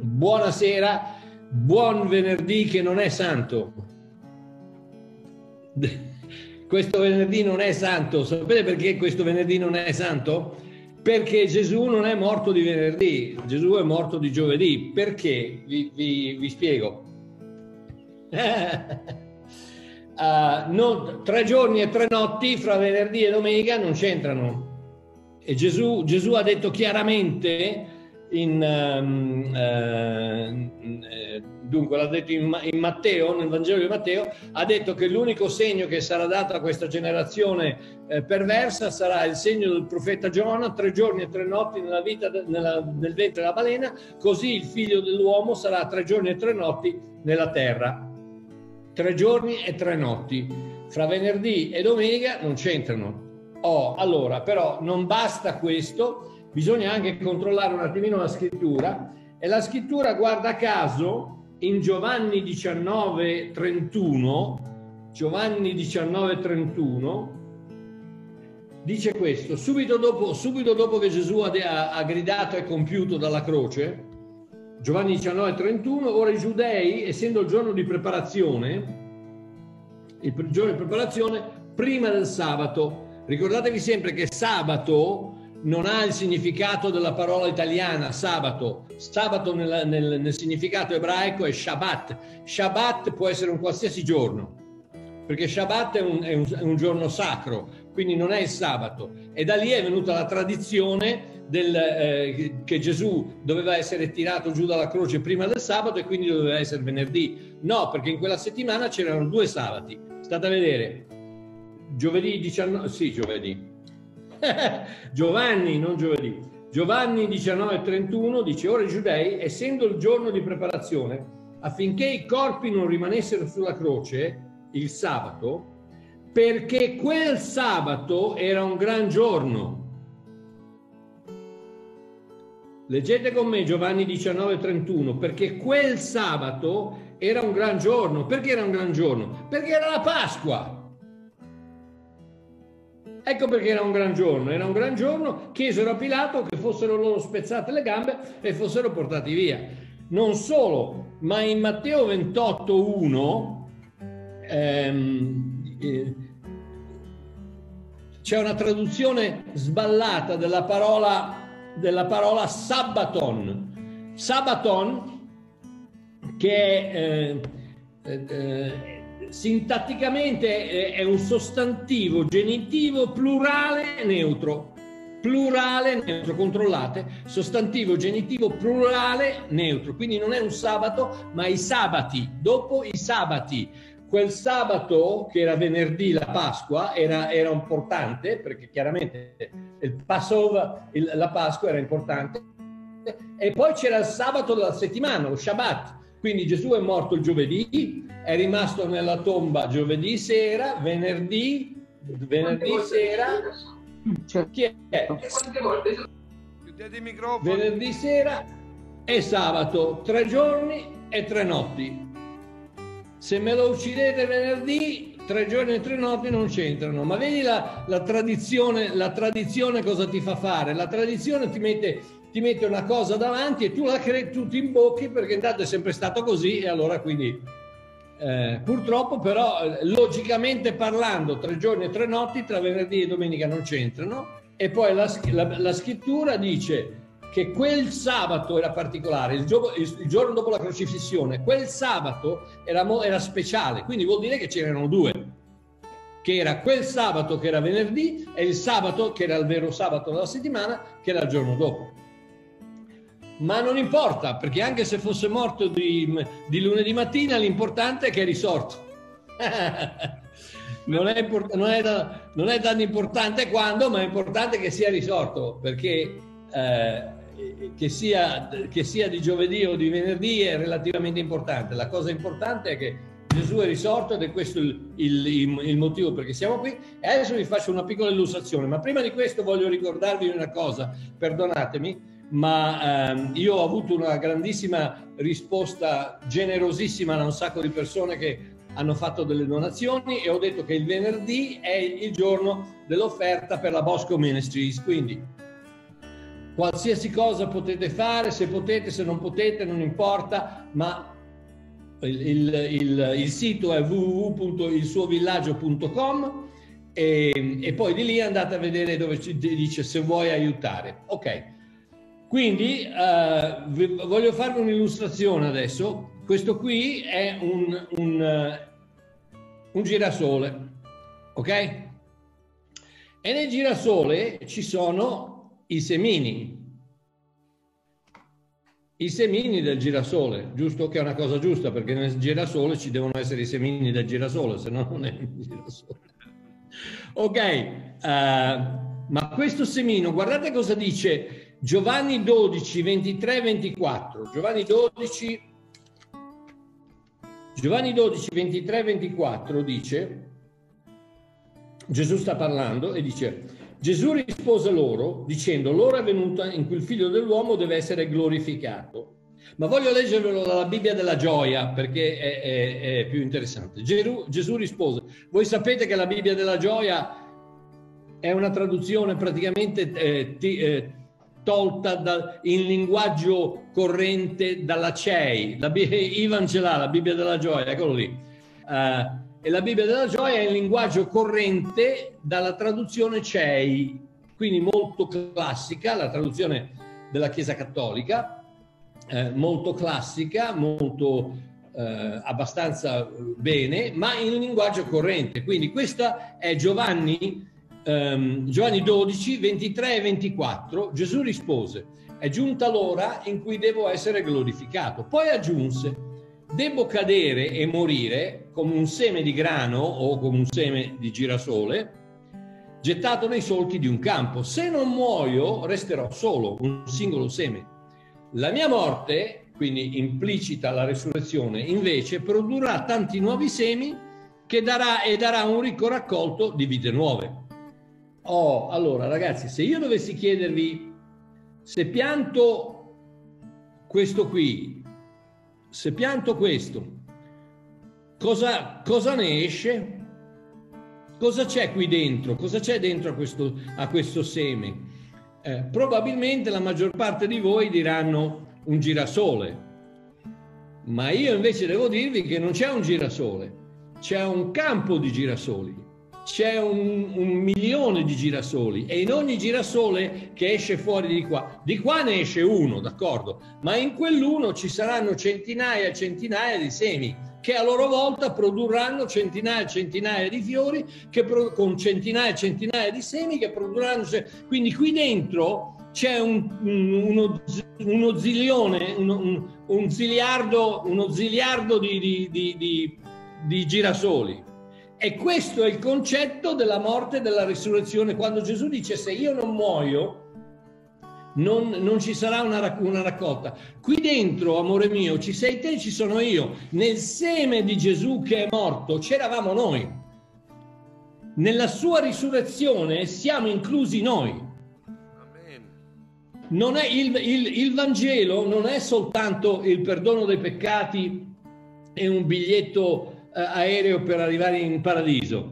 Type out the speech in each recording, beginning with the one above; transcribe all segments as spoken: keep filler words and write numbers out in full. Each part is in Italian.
Buonasera, buon venerdì che non è santo. Questo venerdì non è santo. Sapete perché questo venerdì non è santo? Perché Gesù non è morto di venerdì, Gesù è morto di giovedì. Perché? Vi, vi, vi spiego. uh, non, tre giorni e tre notti fra venerdì e domenica non c'entrano. E Gesù, Gesù ha detto chiaramente, in, um, eh, dunque l'ha detto in, in Matteo, nel Vangelo di Matteo, ha detto che l'unico segno che sarà dato a questa generazione eh, perversa sarà il segno del profeta Giona, tre giorni e tre notti nella vita de, nella, nel ventre della balena, così il figlio dell'uomo sarà tre giorni e tre notti nella terra. Tre giorni e tre notti, fra venerdì e domenica non c'entrano. Oh, allora, però non basta questo, bisogna anche controllare un attimino la scrittura, e la scrittura, guarda caso, in Giovanni diciannove trentuno, Giovanni diciannove trentuno, dice questo: subito dopo, subito dopo che Gesù ha, ha gridato e compiuto dalla croce, Giovanni diciannove trentuno, ora i giudei, essendo il giorno di preparazione, il giorno di preparazione prima del sabato. Ricordatevi sempre che sabato non ha il significato della parola italiana, sabato. Sabato nel, nel, nel significato ebraico è Shabbat. Shabbat può essere un qualsiasi giorno, perché Shabbat è un, è un, è un giorno sacro, quindi non è il sabato. E da lì è venuta la tradizione del, eh, che Gesù doveva essere tirato giù dalla croce prima del sabato e quindi doveva essere venerdì. No, perché in quella settimana c'erano due sabati. State a vedere. Giovedì diciannove, sì, giovedì. Giovanni, non giovedì. Giovanni diciannove trentuno dice: ora i giudei, essendo il giorno di preparazione, affinché i corpi non rimanessero sulla croce il sabato, perché quel sabato era un gran giorno. Leggete con me Giovanni diciannove trentuno, perché quel sabato era un gran giorno. Perché era un gran giorno? Perché era la Pasqua. Ecco perché era un gran giorno, era un gran giorno, chiesero a Pilato che fossero loro spezzate le gambe e fossero portati via. Non solo, ma in Matteo ventotto uno ehm, eh, c'è una traduzione sballata della parola, della parola sabbaton. Sabbaton che eh, eh, eh, sintatticamente è un sostantivo genitivo plurale neutro, plurale neutro, controllate, sostantivo genitivo plurale neutro, quindi non è un sabato ma i sabati, dopo i sabati. Quel sabato che era venerdì, la Pasqua, era, era importante perché chiaramente il Passover, il, la Pasqua era importante, e poi c'era il sabato della settimana, lo Shabbat. Quindi Gesù è morto il giovedì, è rimasto nella tomba giovedì sera, venerdì, venerdì sera, chi è? Venerdì sera e sabato, tre giorni e tre notti. Se me lo uccidete venerdì, tre giorni e tre notti non c'entrano. Ma vedi la, la tradizione, la tradizione cosa ti fa fare? La tradizione ti mette... ti mette una cosa davanti e tu la credi, tu ti imbocchi perché intanto è sempre stato così, e allora quindi eh, purtroppo però logicamente parlando tre giorni e tre notti tra venerdì e domenica non c'entrano. E poi la, la, la scrittura dice che quel sabato era particolare, il, gio, il, il giorno dopo la crocifissione, quel sabato era, era speciale, quindi vuol dire che c'erano due, che era quel sabato che era venerdì e il sabato che era il vero sabato della settimana che era il giorno dopo. Ma non importa, perché anche se fosse morto di, di lunedì mattina, l'importante è che è risorto. non, è, non, è da, non è tanto importante quando, ma è importante che sia risorto, perché eh, che, sia, che sia di giovedì o di venerdì è relativamente importante. La cosa importante è che Gesù è risorto ed è questo il, il, il motivo perché siamo qui. E adesso vi faccio una piccola illustrazione, ma prima di questo voglio ricordarvi una cosa, perdonatemi, ma ehm, io ho avuto una grandissima risposta generosissima da un sacco di persone che hanno fatto delle donazioni, e ho detto che il venerdì è il giorno dell'offerta per la Bosco Ministries, quindi Qualsiasi cosa potete fare, se potete, se non potete, non importa, ma il, il, il, il sito è w w w punto il suo villaggio punto com e, e poi di lì andate a vedere dove ci dice se vuoi aiutare. Ok, quindi eh, voglio farvi un'illustrazione adesso. Questo qui è un, un, un girasole, ok? E nel girasole ci sono i semini, i semini del girasole, giusto? Che è una cosa giusta, perché nel girasole ci devono essere i semini del girasole, se no non è il girasole. Ok, uh, ma questo semino, guardate cosa dice Giovanni dodici, ventitré, ventiquattro. Giovanni dodici, Giovanni dodici, ventitré, ventiquattro dice, Gesù sta parlando e dice: Gesù rispose loro dicendo: l'ora è venuta in cui il figlio dell'uomo deve essere glorificato. Ma voglio leggervelo dalla Bibbia della Gioia, perché è, è, è più interessante. Gesù, Gesù rispose. Voi sapete che la Bibbia della Gioia è una traduzione praticamente eh, ti, eh, tolta dal, in linguaggio corrente dalla C E I. La, Ivan ce l'ha, la Bibbia della Gioia, eccolo lì. Uh, E la Bibbia della Gioia è il linguaggio corrente dalla traduzione C E I, quindi molto classica, la traduzione della Chiesa Cattolica, eh, molto classica, molto eh, abbastanza bene, ma in linguaggio corrente. Quindi questa è Giovanni, ehm, Giovanni dodici, ventitré e ventiquattro. Gesù rispose: è giunta l'ora in cui devo essere glorificato. Poi aggiunse: devo cadere e morire come un seme di grano o come un seme di girasole gettato nei solchi di un campo. Se non muoio resterò solo, un singolo seme. La mia morte, quindi implicita la resurrezione, invece produrrà tanti nuovi semi che darà e darà un ricco raccolto di vite nuove. Oh, allora ragazzi, se io dovessi chiedervi: se pianto questo qui, se pianto questo, cosa, cosa ne esce? Cosa c'è qui dentro? Cosa c'è dentro a questo, a questo seme? Eh, probabilmente la maggior parte di voi diranno un girasole, ma io invece devo dirvi che non c'è un girasole, c'è un campo di girasoli, c'è un, un milione di girasoli, e in ogni girasole che esce fuori di qua, di qua ne esce uno, d'accordo? Ma in quell'uno ci saranno centinaia e centinaia di semi che a loro volta produrranno centinaia e centinaia di fiori che pro, con centinaia e centinaia di semi che produrranno. Quindi qui dentro c'è un, uno, uno zilione, un, un, un ziliardo, uno ziliardo di, di, di, di, di girasoli. E questo è il concetto della morte e della risurrezione. Quando Gesù dice: se io non muoio, non, non ci sarà una, una raccolta. Qui dentro, amore mio, ci sei te, ci sono io. Nel seme di Gesù che è morto c'eravamo noi. Nella sua risurrezione siamo inclusi noi. Non è il, il, il Vangelo non è soltanto il perdono dei peccati e un biglietto aereo per arrivare in paradiso.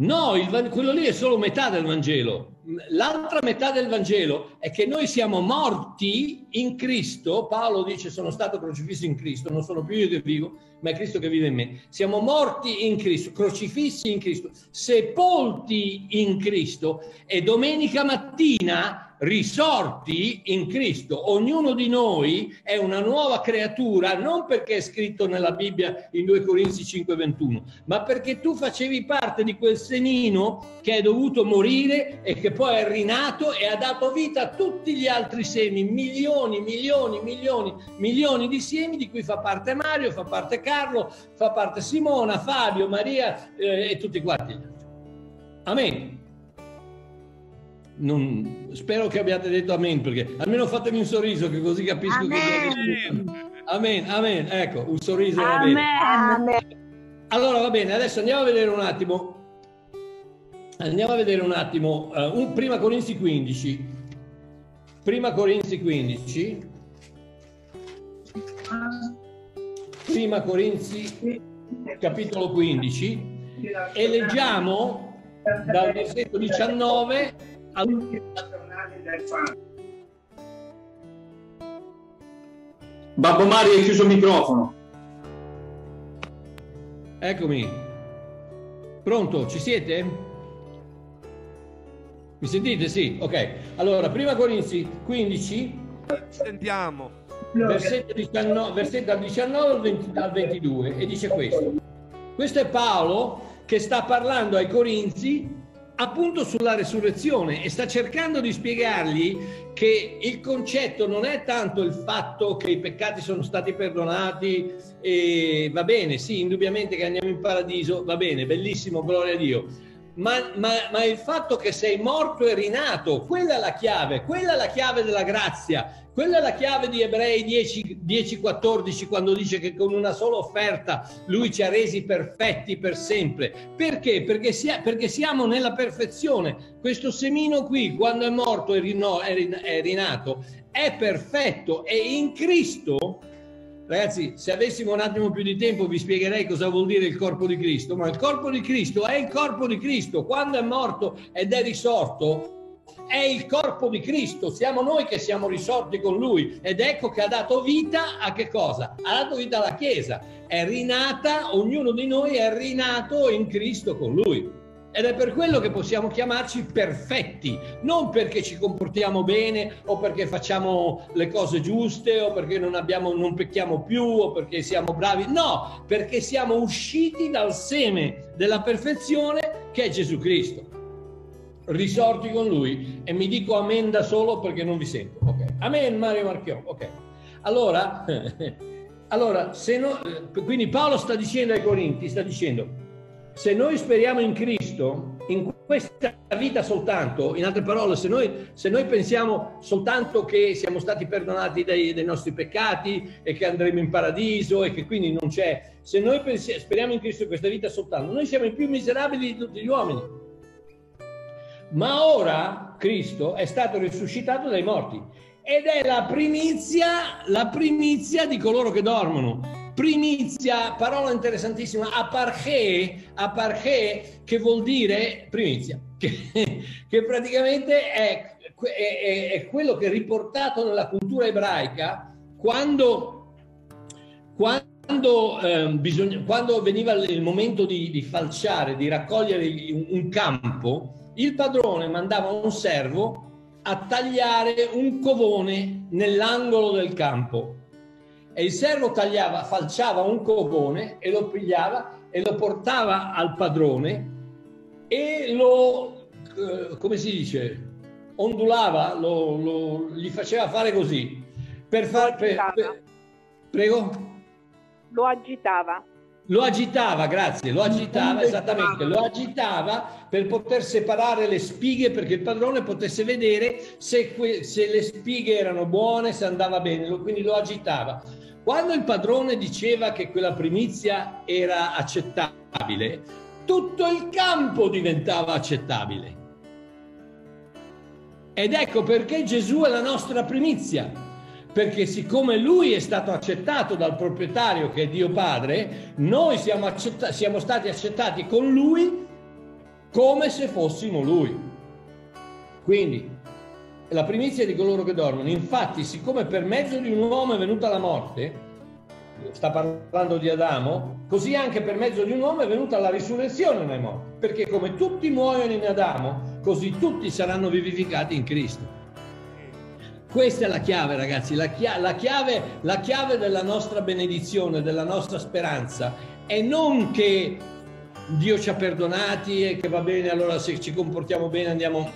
No, il, quello lì è solo metà del Vangelo. L'altra metà del Vangelo è che noi siamo morti in Cristo. Paolo dice: sono stato crocifisso in Cristo, non sono più io che vivo, ma è Cristo che vive in me. Siamo morti in Cristo, crocifissi in Cristo, sepolti in Cristo, e domenica mattina risorti in Cristo. Ognuno di noi è una nuova creatura, non perché è scritto nella Bibbia in due Corinzi cinque ventuno, ma perché tu facevi parte di quel semino che è dovuto morire e che poi è rinato e ha dato vita a tutti gli altri semi, milioni, milioni, milioni, milioni di semi, di cui fa parte Mario, fa parte Carlo, fa parte Simona, Fabio, Maria eh, e tutti quanti gli altri. Amen. Non, spero che abbiate detto amen, perché almeno fatemi un sorriso, che così capisco amen. Che amen, amen, ecco, un sorriso amen. Va bene. Allora va bene, adesso andiamo a vedere un attimo andiamo a vedere un attimo uh, un, prima Corinzi quindici prima Corinzi quindici prima Corinzi capitolo quindici, e leggiamo dal versetto diciannove. Babbo Mario, hai chiuso il microfono. Eccomi. Pronto, ci siete? Mi sentite? Sì, ok. Allora, prima Corinzi quindici. Sentiamo. Versetto diciannove, versetto dal diciannove al ventidue, e dice questo. Questo è Paolo che sta parlando ai Corinzi appunto sulla resurrezione e sta cercando di spiegargli che il concetto non è tanto il fatto che i peccati sono stati perdonati e va bene, sì, indubbiamente che andiamo in paradiso, va bene, bellissimo, gloria a Dio. Ma, ma, ma il fatto che sei morto e rinato, quella è la chiave, quella è la chiave della grazia, quella è la chiave di Ebrei dieci, dieci quattordici, quando dice che con una sola offerta lui ci ha resi perfetti per sempre. Perché? Perché, sia, perché siamo nella perfezione. Questo semino qui, quando è morto e rino, è, è rinato, è perfetto, e in Cristo... Ragazzi, se avessimo un attimo più di tempo vi spiegherei cosa vuol dire il corpo di Cristo, ma il corpo di Cristo è il corpo di Cristo. Quando è morto ed è risorto, è il corpo di Cristo. Siamo noi che siamo risorti con Lui, ed ecco che ha dato vita a che cosa? Ha dato vita alla Chiesa. È rinata, ognuno di noi è rinato in Cristo con Lui. Ed è per quello che possiamo chiamarci perfetti, non perché ci comportiamo bene o perché facciamo le cose giuste o perché non abbiamo, non pecchiamo più o perché siamo bravi. No, perché siamo usciti dal seme della perfezione che è Gesù Cristo, risorti con Lui. E mi dico amen da solo perché non vi sento. Ok, amen Mario Marchiò. Ok, allora, allora se no, quindi Paolo sta dicendo ai Corinti, sta dicendo: se noi speriamo in Cristo, in questa vita soltanto, in altre parole, se noi, se noi pensiamo soltanto che siamo stati perdonati dai, dai nostri peccati e che andremo in paradiso e che quindi non c'è, se noi pensi, speriamo in Cristo in questa vita soltanto, noi siamo i più miserabili di tutti gli uomini. Ma ora Cristo è stato risuscitato dai morti ed è la primizia, la primizia di coloro che dormono. Primizia, parola interessantissima, aparché, aparché, che vuol dire primizia, che, che praticamente è, è, è quello che è riportato nella cultura ebraica quando, quando, eh, bisogna, quando veniva il momento di, di falciare, di raccogliere un, un campo, il padrone mandava un servo a tagliare un covone nell'angolo del campo. E il servo tagliava, falciava un covone e lo pigliava e lo portava al padrone e lo, eh, come si dice, ondulava, lo, lo, gli faceva fare così. Per far, per, per, prego? Lo agitava. Lo agitava, grazie, lo agitava, esattamente, lo agitava per poter separare le spighe, perché il padrone potesse vedere se, se le spighe erano buone, se andava bene, quindi lo agitava. Quando il padrone diceva che quella primizia era accettabile, tutto il campo diventava accettabile. Ed ecco perché Gesù è la nostra primizia. Perché siccome Lui è stato accettato dal proprietario che è Dio Padre, noi siamo, accetta- siamo stati accettati con Lui come se fossimo Lui. Quindi la primizia di coloro che dormono. Infatti, siccome per mezzo di un uomo è venuta la morte, sta parlando di Adamo, così anche per mezzo di un uomo è venuta la risurrezione dai morti. Perché come tutti muoiono in Adamo, così tutti saranno vivificati in Cristo. Questa è la chiave, ragazzi, la chiave, la chiave, la chiave della nostra benedizione, della nostra speranza. È non che Dio ci ha perdonati e che va bene, allora se ci comportiamo bene andiamo,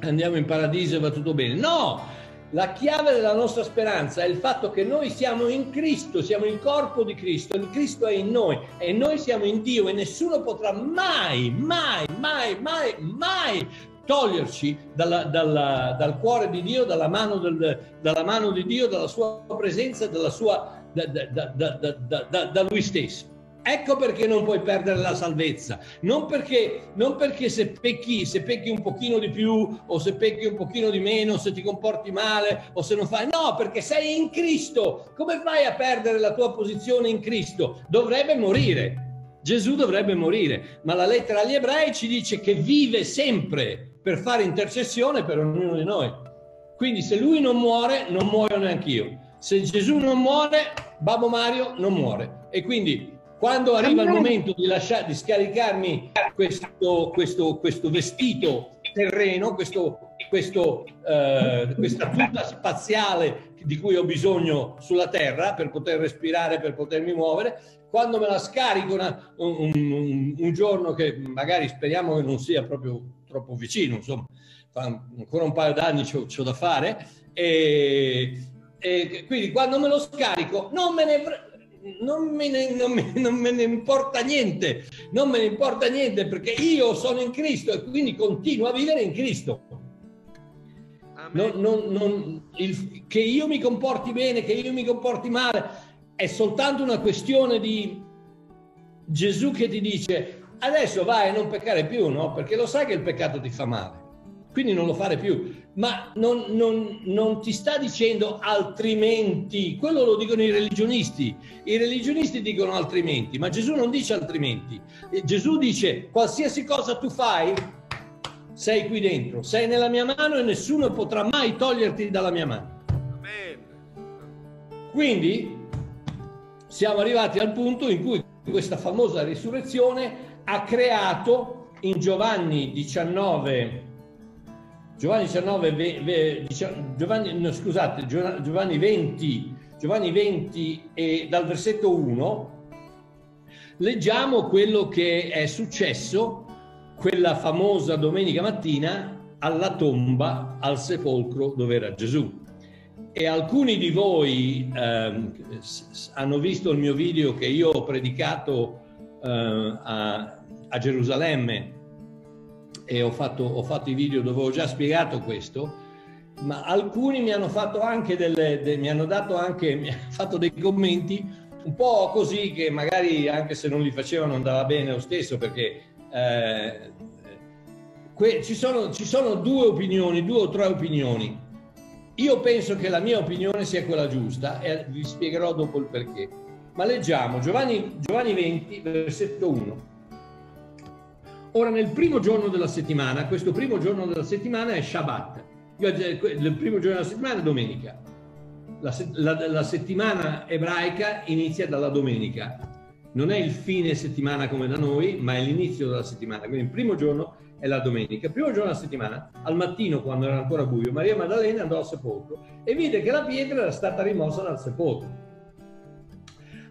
andiamo in paradiso e va tutto bene. No, la chiave della nostra speranza è il fatto che noi siamo in Cristo, siamo il corpo di Cristo, il Cristo è in noi e noi siamo in Dio e nessuno potrà mai, mai, mai, mai, mai toglierci dalla, dalla, dal cuore di Dio, dalla mano, del, dalla mano di Dio, dalla sua presenza, dalla sua, da, da, da, da, da, da Lui stesso. Ecco perché non puoi perdere la salvezza. Non perché, non perché se pecchi, se pecchi un pochino di più o se pecchi un pochino di meno, se ti comporti male o se non fai... No, perché sei in Cristo. Come fai a perdere la tua posizione in Cristo? Dovrebbe morire. Gesù dovrebbe morire, ma la lettera agli Ebrei ci dice che vive sempre per fare intercessione per ognuno di noi. Quindi se Lui non muore, non muoio neanch'io. Se Gesù non muore, Babbo Mario non muore. E quindi quando arriva il momento di, lasciar, di scaricarmi questo, questo, questo vestito terreno, questo, questo, eh, questa tuta spaziale di cui ho bisogno sulla terra per poter respirare, per potermi muovere, quando me la scarico una, un, un, un giorno che magari speriamo che non sia proprio troppo vicino, insomma, ancora un paio d'anni c'ho, c'ho da fare, e, e quindi quando me lo scarico non me ne... Non me, ne, non, me, non me ne importa niente, non me ne importa niente perché io sono in Cristo e quindi continuo a vivere in Cristo. Non, non, non, il, che io mi comporti bene, che io mi comporti male, è soltanto una questione di Gesù che ti dice adesso vai a non peccare più, no? Perché lo sai che il peccato ti fa male, quindi non lo fare più. Ma non, non, non ti sta dicendo altrimenti, quello lo dicono i religionisti, i religionisti dicono altrimenti, ma Gesù non dice altrimenti. E Gesù dice qualsiasi cosa tu fai sei qui dentro, sei nella mia mano e nessuno potrà mai toglierti dalla mia mano. Quindi siamo arrivati al punto in cui questa famosa risurrezione ha creato in Giovanni diciannove Giovanni diciannove, Giovanni, no, scusate, Giovanni venti, Giovanni venti e dal versetto uno leggiamo quello che è successo quella famosa domenica mattina alla tomba, al sepolcro dove era Gesù. E alcuni di voi eh, hanno visto il mio video che io ho predicato eh, a, a Gerusalemme, e ho fatto, ho fatto i video dove ho già spiegato questo, ma alcuni mi hanno fatto anche delle, de, mi hanno dato anche mi hanno fatto dei commenti un po' così che magari anche se non li facevano andava bene lo stesso, perché eh, que, ci sono, ci sono due opinioni, due o tre opinioni. Io penso che la mia opinione sia quella giusta e vi spiegherò dopo il perché. Ma leggiamo Giovanni, Giovanni venti, versetto uno. Ora, nel primo giorno della settimana, questo primo giorno della settimana è Shabbat. Io, il primo giorno della settimana è domenica. La, la, la settimana ebraica inizia dalla domenica. Non è il fine settimana come da noi, ma è l'inizio della settimana. Quindi il primo giorno è la domenica. Il primo giorno della settimana, al mattino, quando era ancora buio, Maria Maddalena andò al sepolcro e vide che la pietra era stata rimossa dal sepolcro.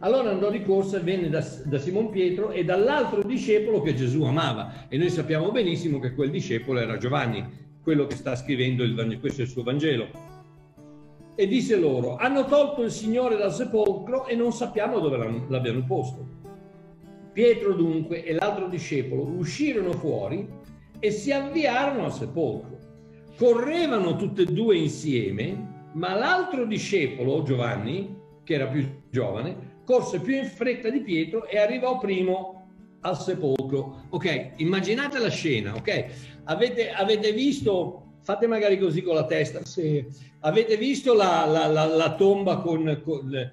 Allora andò di corsa e venne da, da Simon Pietro e dall'altro discepolo che Gesù amava. E noi sappiamo benissimo che quel discepolo era Giovanni, quello che sta scrivendo il, questo è il suo Vangelo. E disse loro: hanno tolto il Signore dal sepolcro e non sappiamo dove l'abbiano posto. Pietro dunque e l'altro discepolo uscirono fuori e si avviarono al sepolcro. Correvano tutte e due insieme, ma l'altro discepolo, Giovanni, che era più giovane, corse più in fretta di Pietro e arrivò primo al sepolcro. Ok, immaginate la scena, ok? Avete, avete visto, fate magari così con la testa, se avete visto la, la, la, la tomba con... con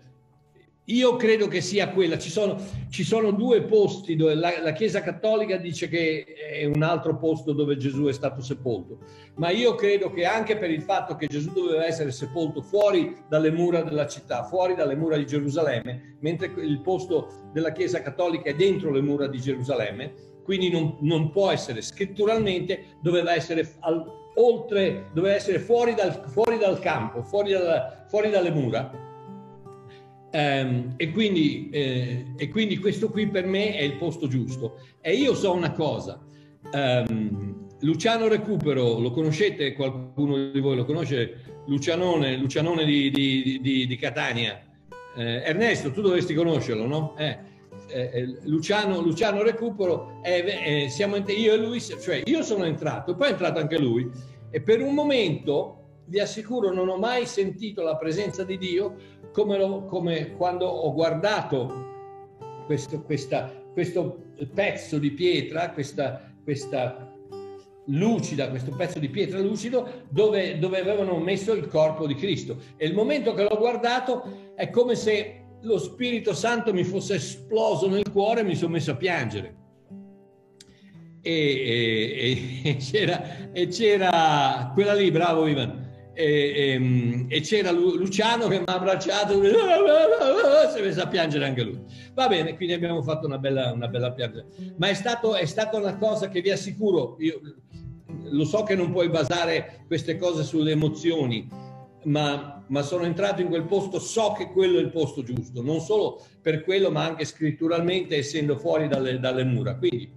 io credo che sia quella, ci sono, ci sono due posti, dove la, la Chiesa Cattolica dice che è un altro posto dove Gesù è stato sepolto, ma io credo che anche per il fatto che Gesù doveva essere sepolto fuori dalle mura della città, fuori dalle mura di Gerusalemme, mentre il posto della Chiesa Cattolica è dentro le mura di Gerusalemme, quindi non, non può essere, scritturalmente doveva essere al, oltre, doveva essere fuori dal, fuori dal campo, fuori, dal, fuori dalle mura. Um, e, quindi, eh, e quindi questo qui per me è il posto giusto. E io so una cosa, um, Luciano Recupero, lo conoscete? Qualcuno di voi lo conosce? Lucianone, Lucianone di, di, di, di Catania. Eh, Ernesto, tu dovresti conoscerlo, no? Eh, eh, Luciano, Luciano Recupero, eh, eh, siamo io e lui, cioè io sono entrato, poi è entrato anche lui, e per un momento... vi assicuro non ho mai sentito la presenza di Dio come, lo, come quando ho guardato questo, questa, questo pezzo di pietra, questa, questa lucida, questo pezzo di pietra lucido dove, dove avevano messo il corpo di Cristo. E il momento che l'ho guardato è come se lo Spirito Santo mi fosse esploso nel cuore e mi sono messo a piangere. E, e, e, e, c'era, e c'era quella lì, bravo Ivan. e, e, e c'era Luciano che mi ha abbracciato, si è messo a piangere anche lui. Va bene, quindi abbiamo fatto una bella, una bella piangere. Ma è, stato, è stata una cosa che vi assicuro, io lo so che non puoi basare queste cose sulle emozioni, ma, ma sono entrato in quel posto, so che quello è il posto giusto, non solo per quello ma anche scritturalmente, essendo fuori dalle, dalle mura. Quindi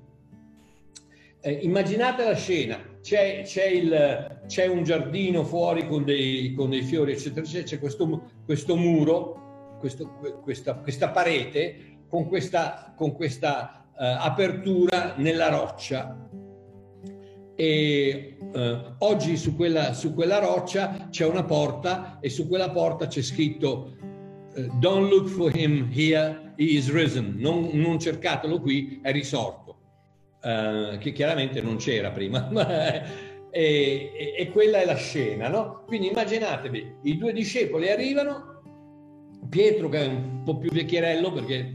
eh, immaginate la scena, c'è, c'è, il, c'è un giardino fuori con dei, con dei fiori eccetera, c'è, c'è questo, questo muro, questo, questa, questa parete con questa, con questa eh, apertura nella roccia. E eh, oggi su quella, su quella roccia c'è una porta e su quella porta c'è scritto "Don't look for him here, he is risen", non, non cercatelo qui, è risorto, eh, che chiaramente non c'era prima. e, e, e quella è la scena, no? Quindi immaginatevi, i due discepoli arrivano, Pietro che è un po' più vecchierello, perché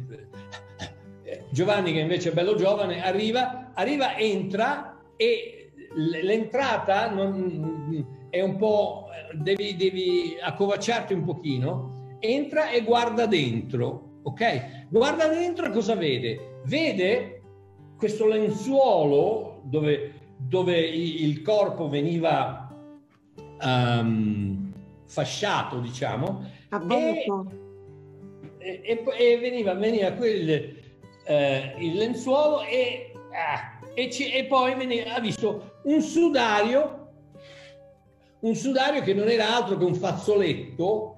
Giovanni che invece è bello giovane, arriva, arriva entra, e l'entrata non, è un po', devi, devi accovacciarti un pochino, entra e guarda dentro, ok? Guarda dentro e cosa vede? Vede questo lenzuolo dove, dove il corpo veniva um, fasciato, diciamo, e, e, e veniva, veniva quel, eh, il lenzuolo e... Ah, E, c- e poi venne, ha visto un sudario, un sudario che non era altro che un fazzoletto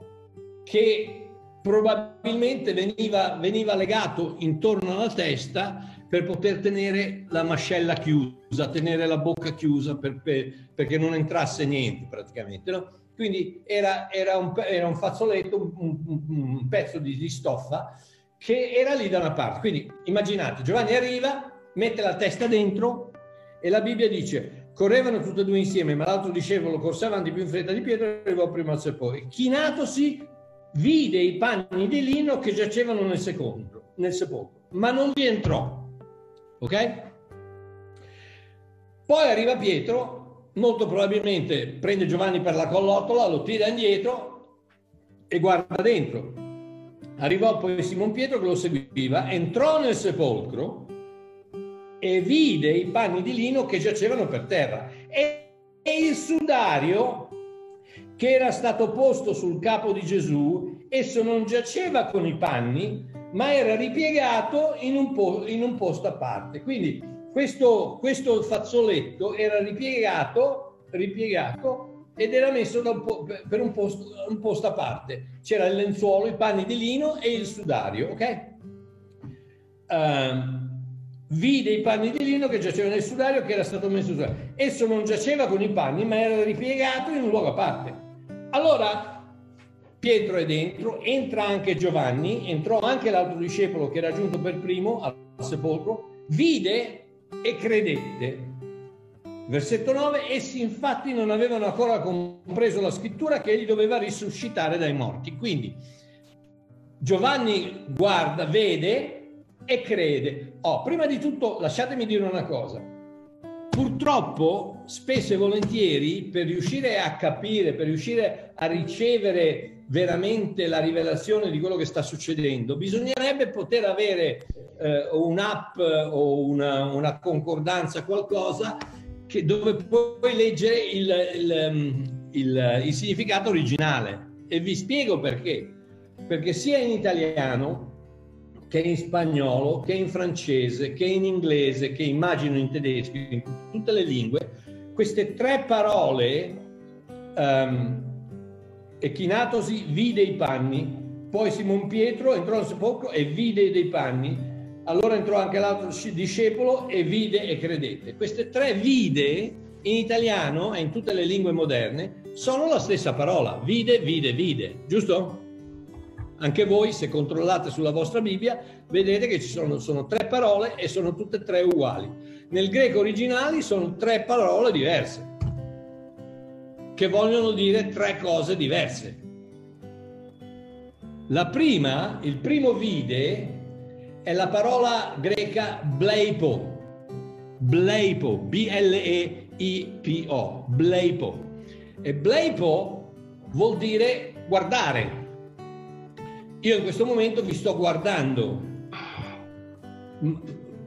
che probabilmente veniva, veniva legato intorno alla testa per poter tenere la mascella chiusa, tenere la bocca chiusa per, per, perché non entrasse niente praticamente, no? Quindi era, era, un, era un fazzoletto, un, un pezzo di, di stoffa che era lì da una parte. Quindi immaginate, Giovanni arriva, mette la testa dentro e la Bibbia dice: correvano tutti e due insieme, ma l'altro discepolo corse avanti più in fretta di Pietro e arrivò prima al sepolcro. Chinatosi, vide i panni di lino che giacevano nel sepolcro, nel sepolcro, ma non vi entrò. Ok? Poi arriva Pietro, molto probabilmente prende Giovanni per la collottola, lo tira indietro e guarda dentro. Arrivò poi Simon Pietro che lo seguiva, entrò nel sepolcro e vide i panni di lino che giacevano per terra e il sudario che era stato posto sul capo di Gesù. Esso non giaceva con i panni, ma era ripiegato in un, po- in un posto a parte. Quindi questo, questo fazzoletto era ripiegato, ripiegato ed era messo da un po- per un posto, un posto a parte. C'era il lenzuolo, i panni di lino e il sudario, ok? Uh, vide i panni di lino che giacevano nel sudario che era stato messo su. Esso non giaceva con i panni, ma era ripiegato in un luogo a parte. Allora Pietro è dentro, entra anche Giovanni, entrò anche l'altro discepolo che era giunto per primo al sepolcro, vide e credette. Versetto nove: essi infatti non avevano ancora compreso la scrittura che egli doveva risuscitare dai morti. Quindi Giovanni guarda, vede e crede. Oh, prima di tutto lasciatemi dire una cosa. Purtroppo spesso e volentieri, per riuscire a capire, per riuscire a ricevere veramente la rivelazione di quello che sta succedendo, bisognerebbe poter avere eh, un'app o una, una concordanza, qualcosa che, dove puoi leggere il, il, il, il significato originale. E vi spiego perché. Perché sia in italiano che in spagnolo, che in francese, che in inglese, che immagino in tedesco, in tutte le lingue, queste tre parole, um, e chinatosi, vide i panni, poi Simon Pietro entrò nel sepolcro e vide dei panni, allora entrò anche l'altro discepolo e vide e credette. Queste tre vide in italiano e in tutte le lingue moderne sono la stessa parola, vide, vide, vide, giusto? Anche voi, se controllate sulla vostra Bibbia, vedete che ci sono, sono tre parole e sono tutte e tre uguali. Nel greco originale sono tre parole diverse, che vogliono dire tre cose diverse. La prima, il primo vide, è la parola greca bleipo, bleipo, B-L-E-I-P-O, bleipo. Ebleipo vuol dire guardare. Io in questo momento vi sto guardando.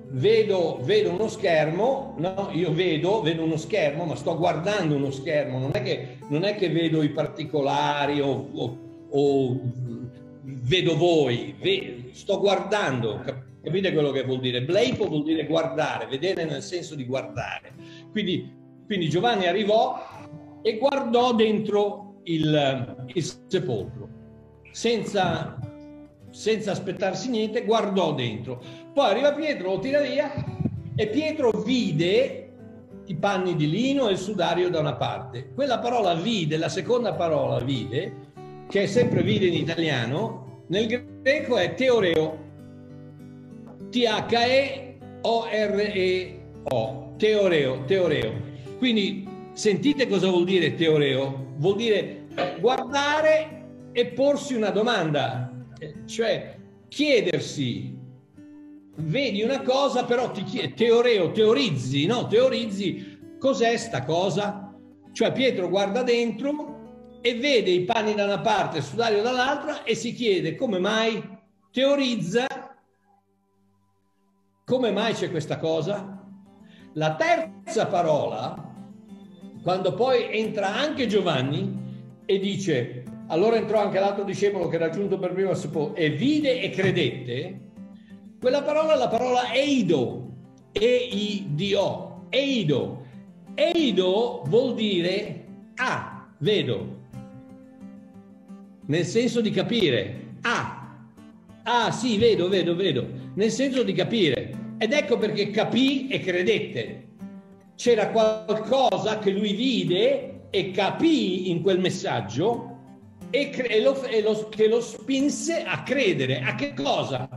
Vedo, vedo uno schermo, no? Io vedo, vedo uno schermo, ma sto guardando uno schermo. Non è che, non è che vedo i particolari o, o, o vedo voi, ve, sto guardando. Capite quello che vuol dire? Bleipo vuol dire guardare, vedere nel senso di guardare. Quindi, quindi Giovanni arrivò e guardò dentro il, il sepolcro, senza, senza aspettarsi niente, guardò dentro. Poi arriva Pietro, lo tira via e Pietro vide i panni di lino e il sudario da una parte. Quella parola vide, la seconda parola vide, che è sempre vide in italiano, nel greco è teoreo, T H E O R E O, teoreo, teoreo. Quindi sentite cosa vuol dire teoreo? Vuol dire guardare e porsi una domanda, cioè chiedersi, vedi una cosa però ti chiedi, teoreo, teorizzi, no? Teorizzi, cos'è sta cosa? Cioè Pietro guarda dentro e vede i panni da una parte, il sudario dall'altra e si chiede come mai, teorizza, come mai c'è questa cosa? La terza parola, quando poi entra anche Giovanni e dice, allora entrò anche l'altro discepolo che era giunto per primo e vide e credette, quella parola è la parola eido, E I D O, eido. Eido vuol dire ah, vedo, nel senso di capire, ah, ah sì, vedo, vedo, vedo, nel senso di capire. Ed ecco perché capì e credette. C'era qualcosa che lui vide e capì in quel messaggio e, cre- e, lo, e lo, che lo spinse a credere. A che cosa?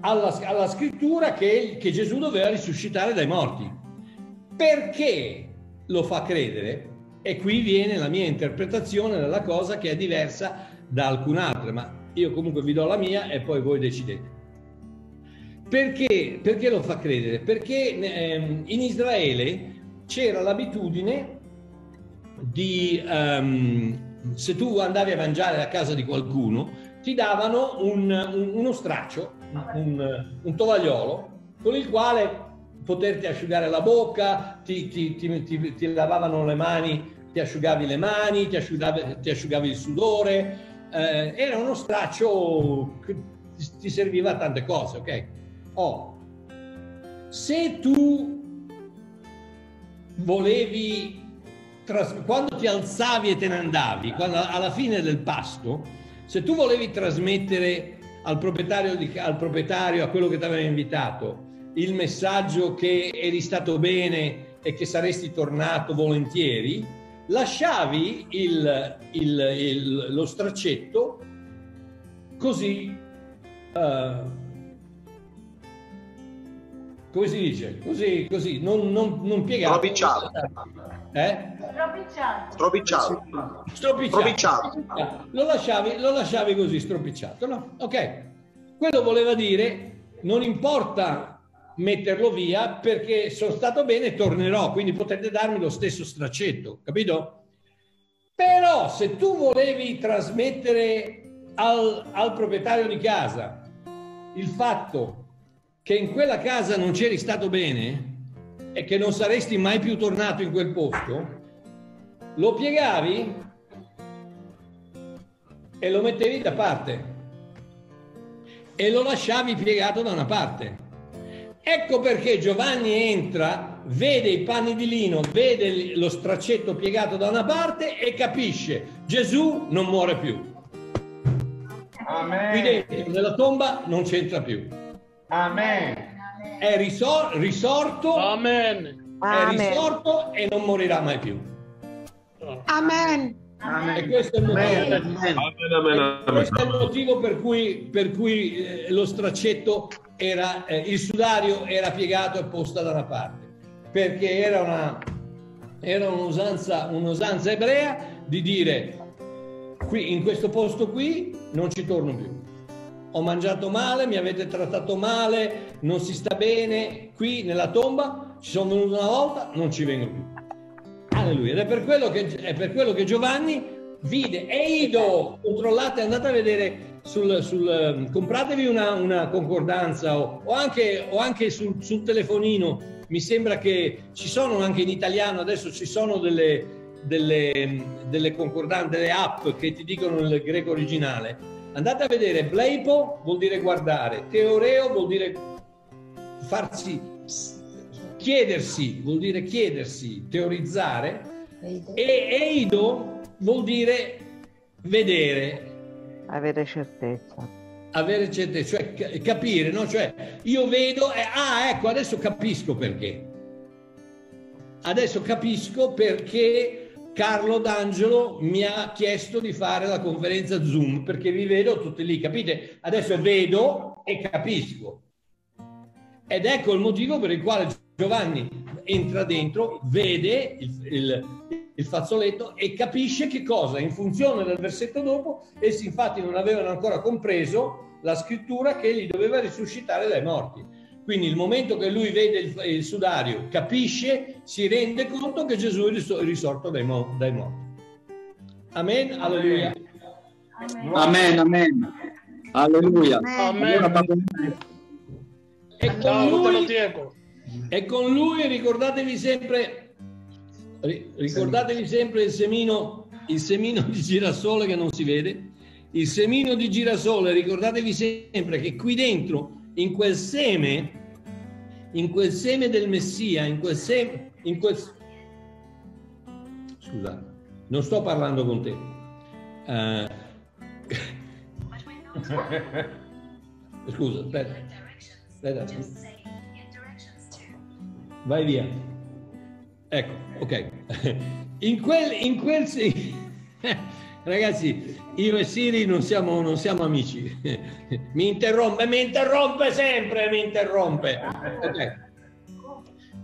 Alla, alla scrittura che, che Gesù doveva risuscitare dai morti. Perché lo fa credere? E qui viene la mia interpretazione della cosa, che è diversa da alcun'altra, ma io comunque vi do la mia e poi voi decidete. Perché, perché lo fa credere? Perché ehm, in Israele c'era l'abitudine di, ehm, se tu andavi a mangiare a casa di qualcuno, ti davano un, un, uno straccio, un, un tovagliolo, con il quale poterti asciugare la bocca, ti, ti, ti, ti, ti lavavano le mani, ti asciugavi le mani, ti asciugavi, ti asciugavi il sudore, eh, era uno straccio che ti serviva a tante cose, ok? Oh, se tu volevi, tras- quando ti alzavi e te ne andavi, quando, alla fine del pasto, se tu volevi trasmettere al proprietario, di, al proprietario, a quello che ti aveva invitato, il messaggio che eri stato bene e che saresti tornato volentieri, lasciavi il, il, il, lo straccetto così, uh, come si dice? Così, così, non, non, non piegato. Stropicciato. Eh? Stropicciato. Stropicciato. Lo lasciavi, lo lasciavi così, stropicciato, no? Ok. Quello voleva dire, non importa metterlo via perché sono stato bene e tornerò, quindi potete darmi lo stesso straccetto, capito? Però se tu volevi trasmettere al, al proprietario di casa il fatto che in quella casa non c'eri stato bene e che non saresti mai più tornato in quel posto, lo piegavi e lo mettevi da parte e lo lasciavi piegato da una parte. Ecco perché Giovanni entra, vede i panni di lino, vede lo straccetto piegato da una parte e capisce: Gesù non muore più. Amen. Qui dentro, nella tomba, non c'entra più. Amen. È risor- risorto. Amen. È risorto e non morirà mai più. Amen. Amen. E questo è il motivo, amen. Amen. E questo è il motivo per cui, per cui eh, lo straccetto era, eh, il sudario era piegato e posto da una parte, perché era una era un'usanza, un'usanza ebrea di dire: qui in questo posto qui non ci torno più, ho mangiato male, mi avete trattato male, non si sta bene qui nella tomba, ci sono venuto una volta, non ci vengo più. cristiano lui, ed è per quello che, è per quello che Giovanni vide. Eido, controllate, andate a vedere sul, sul compratevi una, una concordanza o, o anche, o anche sul, sul telefonino. Mi sembra che ci sono anche in italiano adesso, ci sono delle delle, delle concordanze, delle app che ti dicono nel greco originale. Andate a vedere, bleipo vuol dire guardare, teoreo vuol dire farsi, chiedersi, vuol dire chiedersi, teorizzare, e eido vuol dire vedere, avere certezza, avere certezza, cioè capire, no? Cioè io vedo e ah, ecco, adesso capisco perché. Adesso capisco perché Carlo D'Angelo mi ha chiesto di fare la conferenza Zoom, perché vi vedo tutti lì, capite? Adesso vedo e capisco. Ed ecco il motivo per il quale Giovanni entra dentro, vede il, il, il fazzoletto e capisce che cosa, in funzione del versetto dopo, essi infatti non avevano ancora compreso la scrittura che gli doveva risuscitare dai morti. Quindi il momento che lui vede il, il sudario, capisce, si rende conto che Gesù è risorto dai, mo, dai morti. Amen, alleluia. Amen, amen, alleluia. Amen. Amen. E, con lui, e con lui ricordatevi sempre, ricordatevi sempre il semino, il semino di girasole che non si vede, il semino di girasole, ricordatevi sempre che qui dentro, in quel seme, in quel seme del Messia, in quel seme, in quel... Scusa, non sto parlando con te. Uh... Scusa, aspetta. aspetta. Vai via. Ecco, ok. In quel... In quel... Ragazzi, io e Siri non siamo, non siamo amici. Mi interrompe, mi interrompe sempre, mi interrompe. Okay.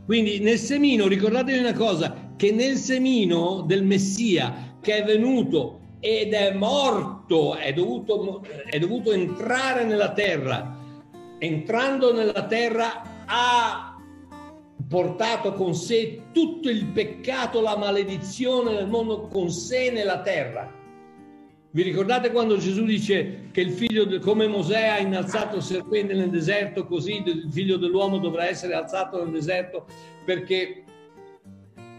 Quindi nel semino, ricordatevi una cosa, che nel semino del Messia che è venuto ed è morto, è dovuto, è dovuto entrare nella terra. Entrando nella terra ha portato con sé tutto il peccato, la maledizione del mondo con sé nella terra. Vi ricordate quando Gesù dice che il figlio, de, come Mosè ha innalzato il serpente nel deserto, così il figlio dell'uomo dovrà essere alzato nel deserto, perché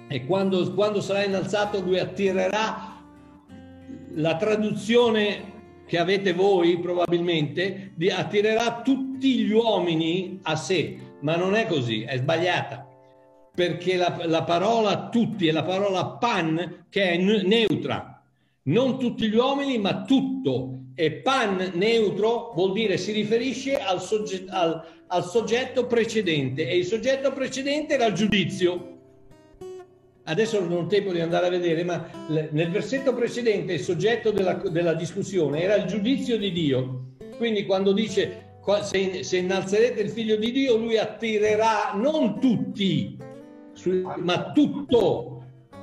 e quando, quando sarà innalzato lui attirerà, la traduzione che avete voi probabilmente, di, attirerà tutti gli uomini a sé, ma non è così, è sbagliata, perché la, la parola tutti è la parola pan che è neutra. Non tutti gli uomini, ma tutto. E pan neutro vuol dire si riferisce al, sogget- al, al soggetto precedente, e il soggetto precedente era il giudizio. Adesso non ho tempo di andare a vedere, ma l- nel versetto precedente il soggetto della, della discussione era il giudizio di Dio. Quindi quando dice se, se innalzerete il figlio di Dio, lui attirerà non tutti, ma tutto.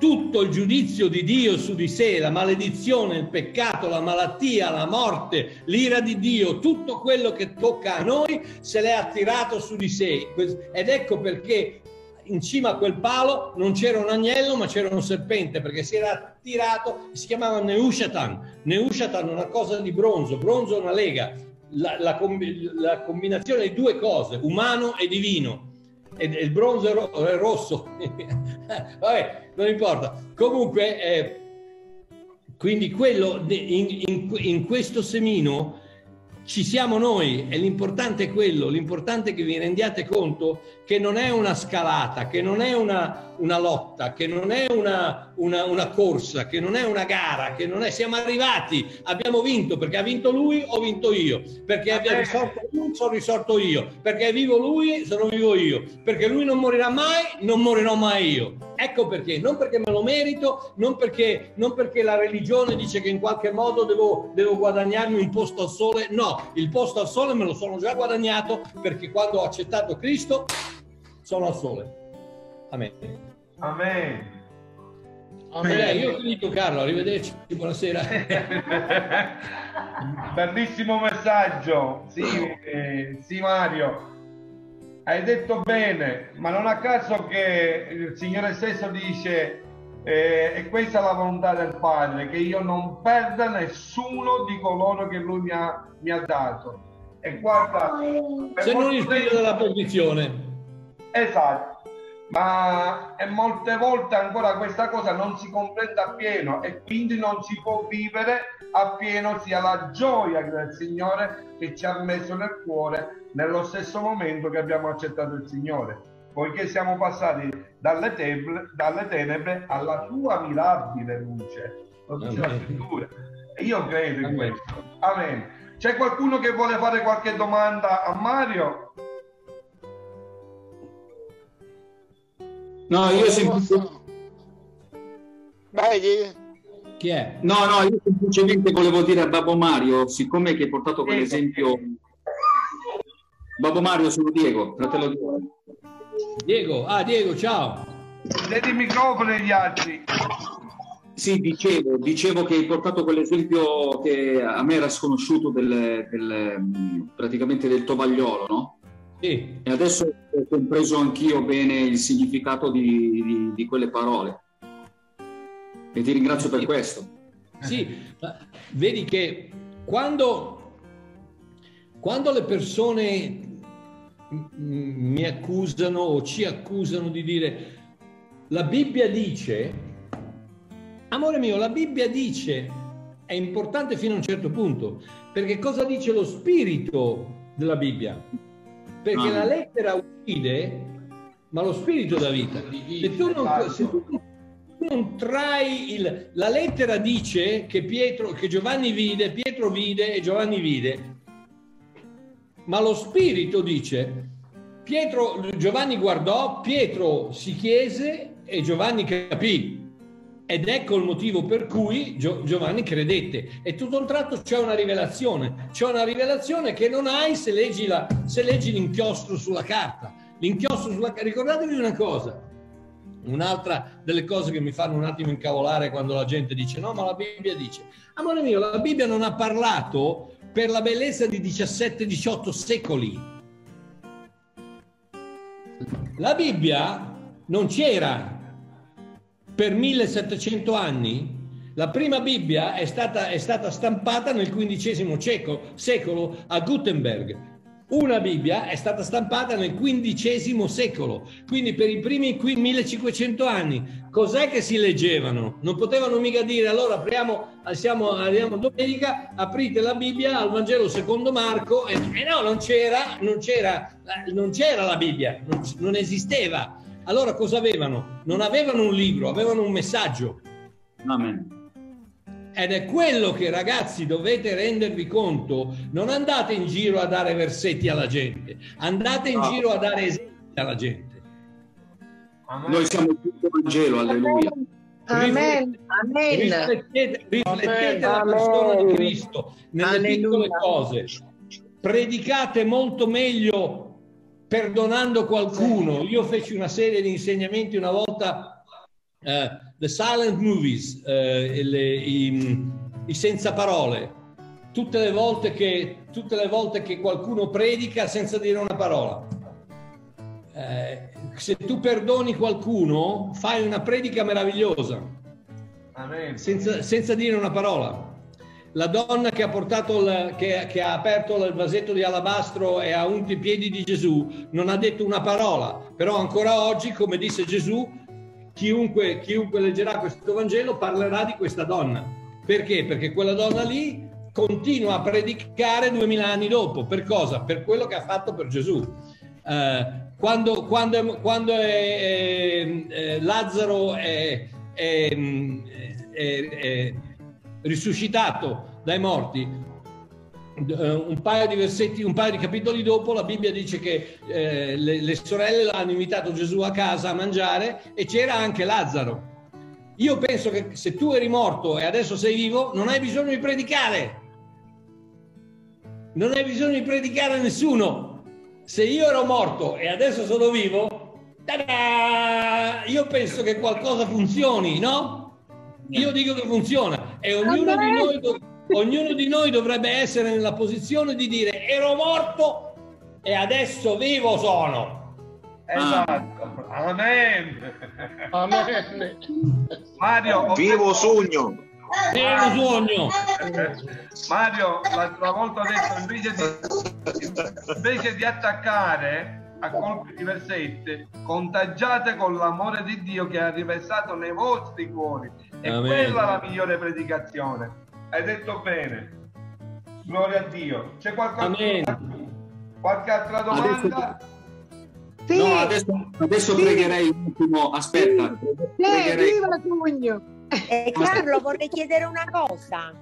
Tutto il giudizio di Dio su di sé, la maledizione, il peccato, la malattia, la morte, l'ira di Dio, tutto quello che tocca a noi se l'è attirato su di sé. Ed ecco perché in cima a quel palo non c'era un agnello, ma c'era un serpente, perché si era attirato, si chiamava Neushatan. Neushatan è una cosa di bronzo, bronzo è una lega, la, la, combi, la combinazione di due cose, umano e divino. E il bronzo è, ro- è rosso. Vabbè, non importa. Comunque, eh, quindi quello in, in, in questo semino ci siamo noi, e l'importante è quello, l'importante è che vi rendiate conto che non è una scalata, che non è una, una lotta, che non è una, una, una corsa, che non è una gara, che non è, siamo arrivati, abbiamo vinto perché ha vinto lui, ho vinto io, perché è risorto lui, sono risorto io, perché è vivo lui, sono vivo io, perché lui non morirà mai, non morirò mai io. Ecco perché, non perché me lo merito, non perché, non perché la religione dice che in qualche modo devo, devo guadagnarmi un posto al sole, no, il posto al sole me lo sono già guadagnato, perché quando ho accettato Cristo sono al sole. Amen. Amen. Amen. Beh, io ho finito, Carlo, arrivederci, buonasera. Bellissimo messaggio, sì, eh, sì Mario. Hai detto bene, ma non a caso che il Signore stesso dice Eh, e questa è la volontà del Padre, che io non perda nessuno di coloro che Lui mi ha, mi ha dato. E guarda, se non il figlio della posizione. Esatto, ma e molte volte ancora questa cosa non si comprende appieno e quindi non si può vivere appieno sia la gioia del Signore che ci ha messo nel cuore nello stesso momento che abbiamo accettato il Signore, poiché siamo passati dalle, teble, dalle tenebre alla tua mirabile luce. Lo dice la Scrittura. E io credo in questo. Amen. C'è qualcuno che vuole fare qualche domanda a Mario? No, io semplicemente... Vai, chi è? No, no, io semplicemente volevo dire a Babbo Mario, siccome che hai portato quell'esempio... Babbo Mario, sono Diego, fratello di Diego. Ah, Diego, ciao. Dai il microfono agli altri. Sì, dicevo, dicevo che hai portato quell'esempio che a me era sconosciuto del, del, praticamente del tovagliolo, no? Sì. E adesso ho compreso anch'io bene il significato di, di, di quelle parole. E ti ringrazio per questo. Sì, vedi che quando, quando le persone mi accusano o ci accusano di dire la Bibbia dice... Amore mio, la Bibbia dice, è importante fino a un certo punto, perché cosa dice lo spirito della Bibbia? Perché ah. la lettera uccide, ma lo spirito dà vita. Se tu non, se tu non trai il... La lettera dice che, Pietro, che Giovanni vide, Pietro vide e Giovanni vide, ma lo spirito dice, Pietro, Giovanni guardò, Pietro si chiese e Giovanni capì. Ed ecco il motivo per cui Giovanni credette. E tutto un tratto c'è una rivelazione. C'è una rivelazione che non hai se leggi, la, se leggi l'inchiostro sulla carta. L'inchiostro sulla carta. Ricordatevi una cosa. Un'altra delle cose che mi fanno un attimo incavolare quando la gente dice no, ma la Bibbia dice. Amore mio, la Bibbia non ha parlato per la bellezza di diciassette diciotto secoli. La Bibbia non c'era. Per millesettecento anni la prima Bibbia è stata, è stata stampata nel quindicesimo secolo a Gutenberg. Una Bibbia è stata stampata nel quindicesimo secolo, quindi per i primi millecinquecento anni. Cos'è che si leggevano? Non potevano mica dire allora apriamo, siamo, andiamo domenica, aprite la Bibbia al Vangelo secondo Marco. E, e no, non c'era, non c'era, non c'era la Bibbia, non, non esisteva. Allora cosa avevano? Non avevano un libro, avevano un messaggio. Amen. Ed è quello che, ragazzi, dovete rendervi conto. Non andate in giro a dare versetti alla gente, andate in no. giro a dare esempi alla gente. Amen. Noi siamo tutto Vangelo, alleluia. Amen. Amen. Riflettete, riflettete Amen. La persona Amen. Di Cristo nelle alleluia. Piccole cose. Predicate molto meglio perdonando qualcuno. Io feci una serie di insegnamenti una volta, uh, The Silent Movies, uh, le, i, i senza parole. Tutte le volte che, tutte le volte che qualcuno predica senza dire una parola. Uh, se tu perdoni qualcuno, fai una predica meravigliosa. Amen. Senza, senza dire una parola. La donna che ha, portato il, che, che ha aperto il vasetto di alabastro e ha unto i piedi di Gesù non ha detto una parola, però ancora oggi, come disse Gesù, chiunque, chiunque leggerà questo Vangelo parlerà di questa donna. Perché? Perché quella donna lì continua a predicare duemila anni dopo. Per cosa? Per quello che ha fatto per Gesù. Eh, quando quando, quando è, è, è, Lazzaro è... è, è, è risuscitato dai morti, un paio di versetti, un paio di capitoli dopo la Bibbia dice che eh, le, le sorelle hanno invitato Gesù a casa a mangiare e c'era anche Lazzaro. Io penso che se tu eri morto e adesso sei vivo non hai bisogno di predicare, non hai bisogno di predicare a nessuno. Se io ero morto e adesso sono vivo, ta-da! Io penso che qualcosa funzioni, no? Io dico che funziona e ognuno di, noi dov- ognuno di noi dovrebbe essere nella posizione di dire ero morto e adesso vivo sono. Esatto. Amen. Amen. Mario, vivo sogno. Vivo sogno. Mario, l'altra volta ho detto, invece di, invece di attaccare a colpi di versetti, contagiate con l'amore di Dio che ha riversato nei vostri cuori. E Amen. Quella è la migliore predicazione. Hai detto bene. Gloria a Dio. C'è qualche, qualche altra domanda? Adesso... Sì. No, adesso, adesso sì. Pregherei un attimo, aspetta. Sì, viva Sogno! Eh, Carlo, vorrei chiedere una cosa.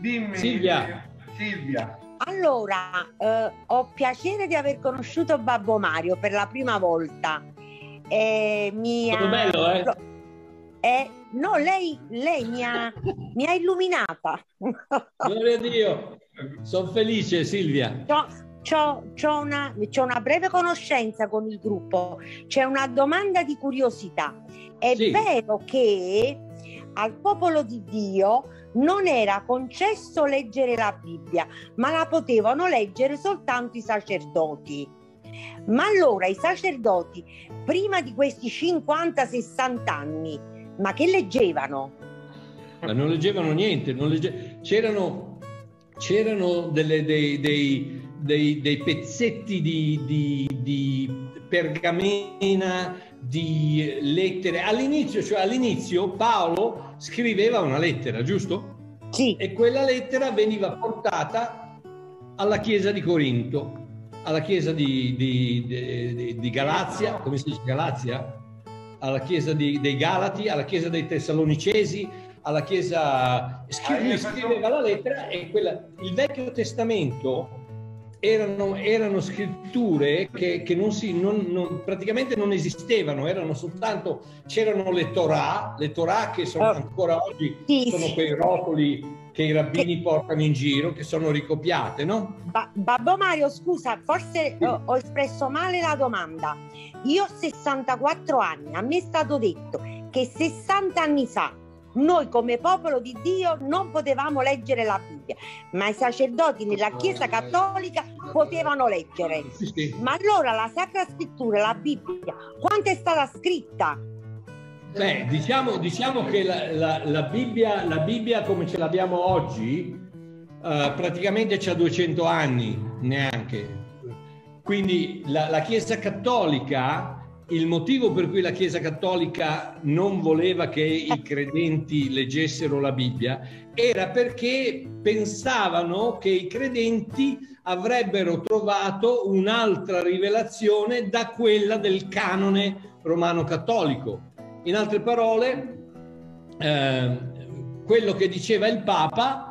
Dimmi, Silvia. Silvia. Allora, eh, ho piacere di aver conosciuto Babbo Mario per la prima volta. Eh, mi ha... bello, eh? eh? No, lei, lei mi, ha, mi ha illuminata. Gloria a Dio! Sono felice, Silvia. No. C'ho, c'ho, una, c'ho una breve conoscenza con il gruppo, c'è una domanda di curiosità. È sì. vero che al popolo di Dio non era concesso leggere la Bibbia, ma la potevano leggere soltanto i sacerdoti. Ma allora i sacerdoti, prima di questi cinquanta sessanta anni, ma che leggevano? Ma non leggevano niente, non legge... c'erano, c'erano delle, dei... dei... Dei, dei pezzetti di, di, di pergamena, di lettere. All'inizio, cioè all'inizio Paolo scriveva una lettera, giusto? Sì. E quella lettera veniva portata alla chiesa di Corinto, alla chiesa di, di, di, di Galazia, come si dice Galazia? Alla chiesa di, dei Galati, alla chiesa dei Tessalonicesi, alla chiesa... Scrive, scriveva la lettera e quella... Il Vecchio Testamento... Erano, erano scritture che, che non si, non, non, praticamente non esistevano, erano soltanto, c'erano le Torah, le Torah che sono ancora oggi, sì, sono sì. quei rotoli che i rabbini che... portano in giro, che sono ricopiate, no? Ba- Babbo Mario, scusa, forse sì. ho espresso male la domanda. Io ho sessantaquattro anni, a me è stato detto che sessanta anni fa noi come popolo di Dio non potevamo leggere la Bibbia, ma i sacerdoti nella Chiesa Cattolica potevano leggere. Ma allora la Sacra Scrittura, la Bibbia, quanto è stata scritta? Beh, diciamo, diciamo che la, la, la, Bibbia, la Bibbia come ce l'abbiamo oggi eh, praticamente c'ha duecento anni neanche. Quindi la, la Chiesa Cattolica... Il motivo per cui la Chiesa Cattolica non voleva che i credenti leggessero la Bibbia era perché pensavano che i credenti avrebbero trovato un'altra rivelazione da quella del canone romano-cattolico. In altre parole, eh, quello che diceva il Papa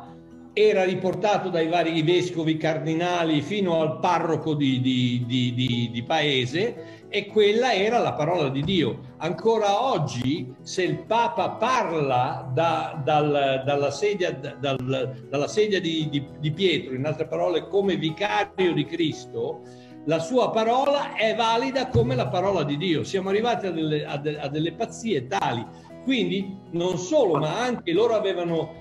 era riportato dai vari vescovi cardinali fino al parroco di, di, di, di, di paese, e quella era la parola di Dio. Ancora oggi, se il Papa parla da, dal, dalla sedia, dal, dalla sedia di, di, di Pietro, in altre parole come vicario di Cristo, la sua parola è valida come la parola di Dio. Siamo arrivati a delle, a de, a delle pazzie tali. Quindi non solo, ma anche loro avevano...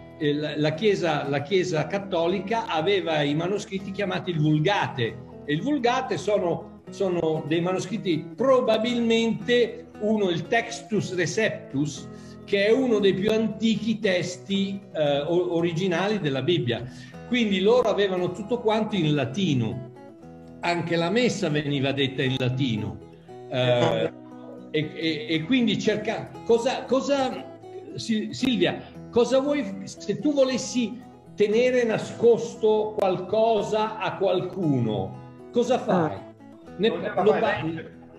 La chiesa, la chiesa cattolica aveva i manoscritti chiamati il Vulgate, e il Vulgate sono, sono dei manoscritti, probabilmente uno, il Textus Receptus, che è uno dei più antichi testi eh, originali della Bibbia. Quindi loro avevano tutto quanto in latino, anche la messa veniva detta in latino, eh, e, e, e quindi cerca cosa, cosa Silvia, cosa vuoi, se tu volessi tenere nascosto qualcosa a qualcuno, cosa fai? Ne, lo,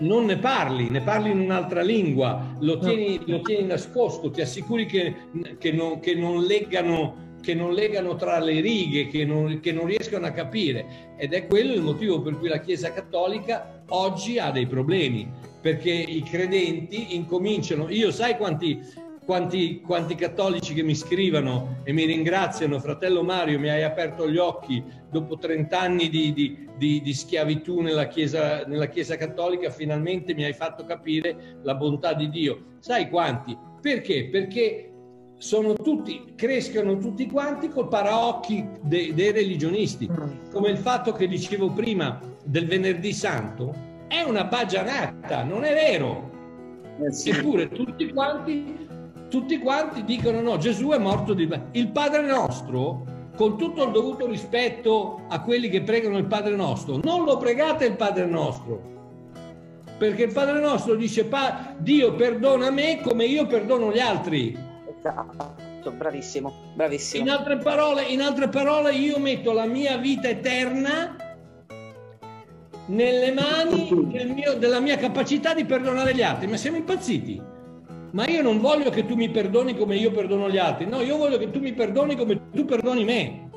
non ne parli, ne parli in un'altra lingua, lo tieni, lo tieni nascosto, ti assicuri che, che, non, che, non leggano, che non leggano tra le righe, che non, che non riescano a capire. Ed è quello il motivo per cui la Chiesa Cattolica oggi ha dei problemi, perché i credenti incominciano... Io sai quanti... Quanti, quanti cattolici che mi scrivono e mi ringraziano, fratello Mario, mi hai aperto gli occhi dopo trenta anni di, di, di, di schiavitù nella chiesa, nella chiesa cattolica, finalmente mi hai fatto capire la bontà di Dio. Sai quanti? Perché? Perché sono tutti, crescono tutti quanti col paraocchi dei, dei religionisti, come il fatto che dicevo prima del Venerdì Santo. è una baggianata, non è vero. Eh sì. Eppure tutti quanti, tutti quanti dicono no, Gesù è morto di... Il Padre Nostro, con tutto il dovuto rispetto a quelli che pregano il Padre Nostro, non lo pregate il Padre Nostro, perché il Padre Nostro dice Dio perdona me come io perdono gli altri. Esatto, bravissimo, bravissimo. In altre parole, in altre parole io metto la mia vita eterna nelle mani del mio, della mia capacità di perdonare gli altri. Ma siamo impazziti? Ma io non voglio che tu mi perdoni come io perdono gli altri, no, io voglio che tu mi perdoni come tu perdoni me.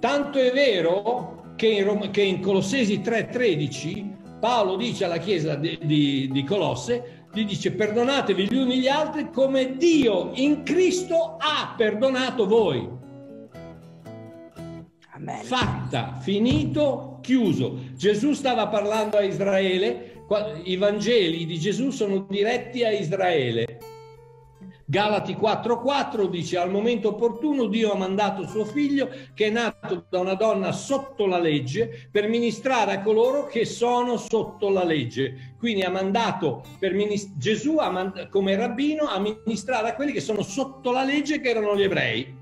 Tanto è vero che in, Roma, che in Colossesi tre tredici Paolo dice alla Chiesa di, di, di Colosse, gli dice perdonatevi gli uni gli altri come Dio in Cristo ha perdonato voi. Amen. Fatta, finito, chiuso. Gesù stava parlando a Israele. I Vangeli di Gesù sono diretti a Israele. Galati quattro quattro dice: al momento opportuno Dio ha mandato suo figlio, che è nato da una donna sotto la legge, per ministrare a coloro che sono sotto la legge. Quindi ha mandato per minist- Gesù ha mand- come rabbino a ministrare a quelli che sono sotto la legge, che erano gli ebrei.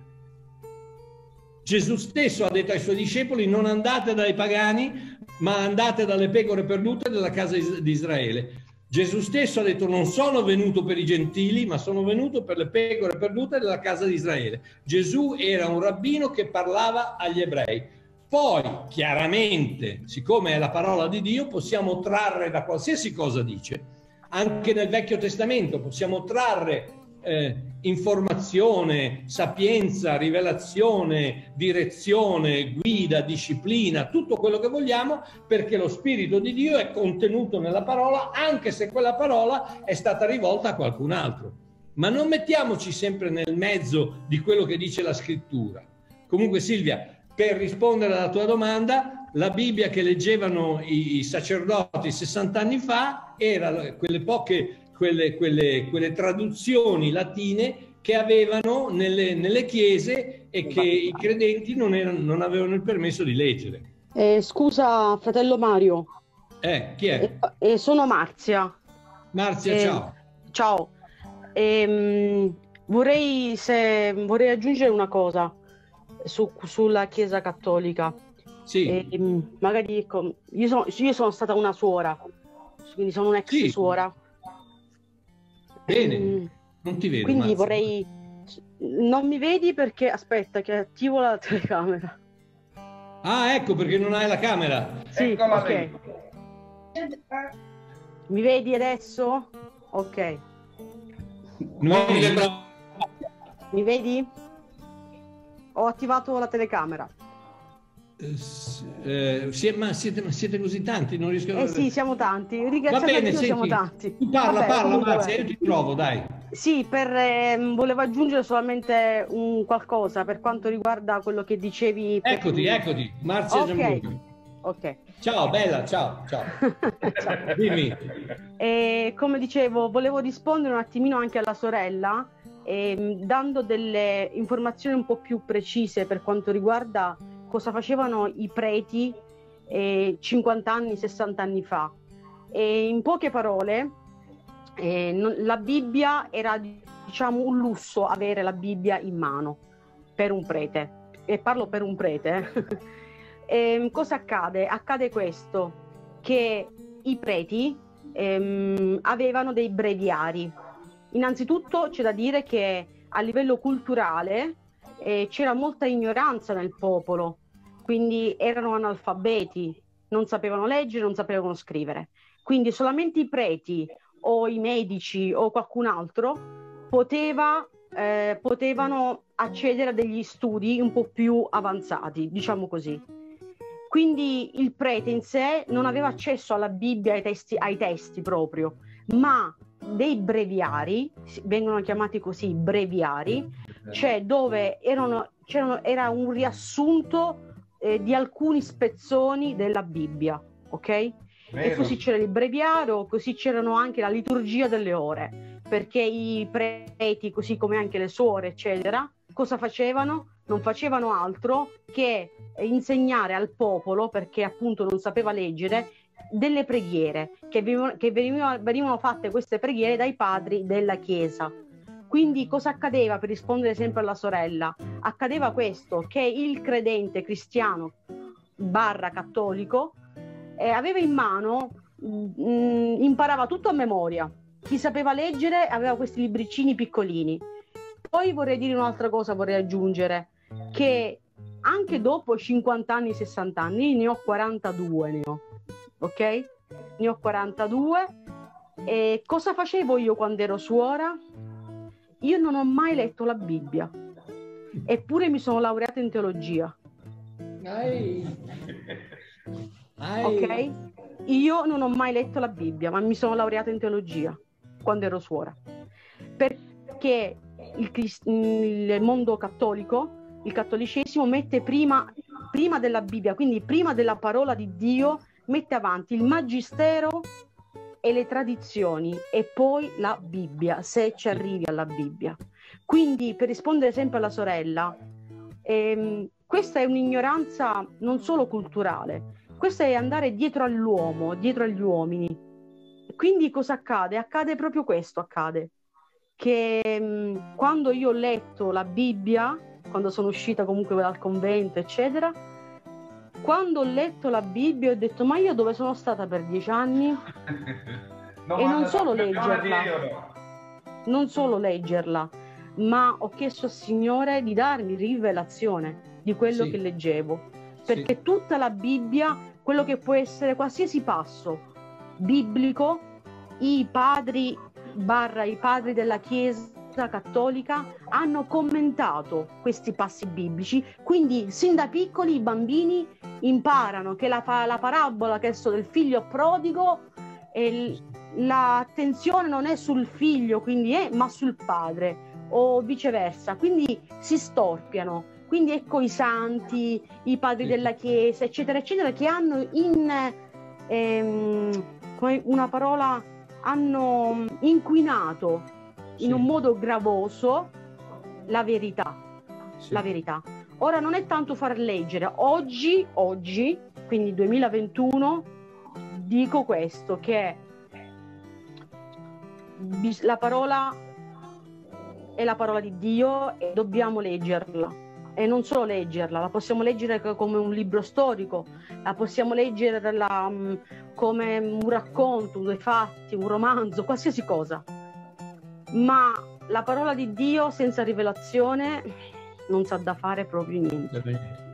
Gesù stesso ha detto ai suoi discepoli: non andate dai pagani, ma andate dalle pecore perdute della casa di Israele. Gesù stesso ha detto: non sono venuto per i gentili, ma sono venuto per le pecore perdute della casa di Israele. Gesù era un rabbino che parlava agli ebrei. Poi, chiaramente, siccome è la parola di Dio, possiamo trarre da qualsiasi cosa dice. Anche nel Vecchio Testamento possiamo trarre eh, informazione, sapienza, rivelazione, direzione, guida, disciplina, tutto quello che vogliamo, perché lo Spirito di Dio è contenuto nella parola, anche se quella parola è stata rivolta a qualcun altro. Ma non mettiamoci sempre nel mezzo di quello che dice la Scrittura. Comunque, Silvia, per rispondere alla tua domanda, la Bibbia che leggevano i sacerdoti sessanta anni fa era quelle poche Quelle, quelle, quelle traduzioni latine che avevano nelle, nelle chiese e che i credenti non, erano, non avevano il permesso di leggere. Eh, scusa, fratello Mario. Eh, chi è? Eh, eh, sono Marzia. Marzia, eh, ciao. Ciao. Eh, vorrei, se, vorrei aggiungere una cosa su, sulla Chiesa Cattolica. Sì. Eh, magari, ecco, io, sono, io sono stata una suora, quindi sono un'ex sì. suora. Bene, non ti vedo. Quindi Marzia. vorrei... Non mi vedi perché... Aspetta, che attivo la telecamera. Ah, ecco perché non hai la camera. Sì, eccola, ok. Vedi. Mi vedi adesso? Ok. No, mi, sembra... mi vedi? Ho attivato la telecamera. Eh, ma siete, siete così tanti, non riesco a... Eh sì, siamo tanti, va bene, senti, siamo tanti. Tu parla, Vabbè, parla, Marzia, io ti trovo, dai. Sì, per, eh, volevo aggiungere solamente un qualcosa per quanto riguarda quello che dicevi. Per... Eccoti, eccoti, Marzia okay. Gianluca. Ok. Ciao, bella, ciao, ciao. Ciao. Dimmi. E, come dicevo, volevo rispondere un attimino anche alla sorella, eh, dando delle informazioni un po' più precise per quanto riguarda cosa facevano i preti eh, cinquanta anni, sessanta anni fa. E in poche parole, eh, non, la Bibbia era, diciamo, un lusso avere la Bibbia in mano per un prete. E parlo per un prete. E, cosa accade? Accade questo, che i preti ehm, avevano dei breviari. Innanzitutto c'è da dire che a livello culturale eh, c'era molta ignoranza nel popolo, quindi erano analfabeti, non sapevano leggere, non sapevano scrivere. Quindi solamente i preti o i medici o qualcun altro poteva, eh, potevano accedere a degli studi un po' più avanzati, diciamo così. Quindi il prete in sé non aveva accesso alla Bibbia, ai testi, ai testi proprio, ma dei breviari, vengono chiamati così breviari, cioè dove erano, c'erano, era un riassunto eh, di alcuni spezzoni della Bibbia, ok? Vero. E così c'era il breviario, così c'erano anche la liturgia delle ore, perché i preti, così come anche le suore, eccetera, cosa facevano? Non facevano altro che insegnare al popolo, perché appunto non sapeva leggere, delle preghiere che venivano, venivano fatte queste preghiere dai padri della Chiesa. Quindi cosa accadeva, per rispondere sempre alla sorella? Accadeva questo, che il credente cristiano barra cattolico eh, aveva in mano, mh, imparava tutto a memoria. Chi sapeva leggere aveva questi libricini piccolini. Poi vorrei dire un'altra cosa, vorrei aggiungere, che anche dopo cinquanta anni, sessanta anni, ne ho quarantadue, ne ho, ok? Ne ho quarantadue. E cosa facevo io quando ero suora? Io non ho mai letto la Bibbia, eppure mi sono laureata in teologia. Ai. Ai. Ok? Io non ho mai letto la Bibbia, ma mi sono laureata in teologia quando ero suora. Perché il, il mondo cattolico, il cattolicesimo, mette prima, prima della Bibbia, quindi prima della parola di Dio, mette avanti il magistero e le tradizioni e poi la Bibbia, se ci arrivi alla Bibbia. Quindi, per rispondere sempre alla sorella, ehm, questa è un'ignoranza non solo culturale, questa è andare dietro all'uomo, dietro agli uomini. Quindi cosa accade? Accade proprio questo, accade che ehm, quando io ho letto la Bibbia, quando sono uscita comunque dal convento, eccetera, quando ho letto la Bibbia ho detto: ma io dove sono stata per dieci anni? No, e non solo leggerla, non solo leggerla, ma ho chiesto al Signore di darmi rivelazione di quello sì. che leggevo, perché sì. tutta la Bibbia, quello che può essere qualsiasi passo biblico, i padri barra i padri della Chiesa cattolica hanno commentato questi passi biblici, quindi sin da piccoli i bambini imparano che la, la parabola che è del figlio prodigo, e l'attenzione non è sul figlio, quindi è, ma sul padre, o viceversa, quindi si storpiano. Quindi ecco i santi, i padri della Chiesa, eccetera eccetera, che hanno in ehm, come una parola, hanno inquinato in sì. un modo gravoso la verità, sì. la verità. Ora non è tanto far leggere, oggi, oggi, quindi duemilaventuno, dico questo, che la parola è la parola di Dio e dobbiamo leggerla. E non solo leggerla, la possiamo leggere come un libro storico, la possiamo leggere la, come un racconto, due fatti, un romanzo, qualsiasi cosa. Ma la parola di Dio senza rivelazione non sa da fare proprio niente.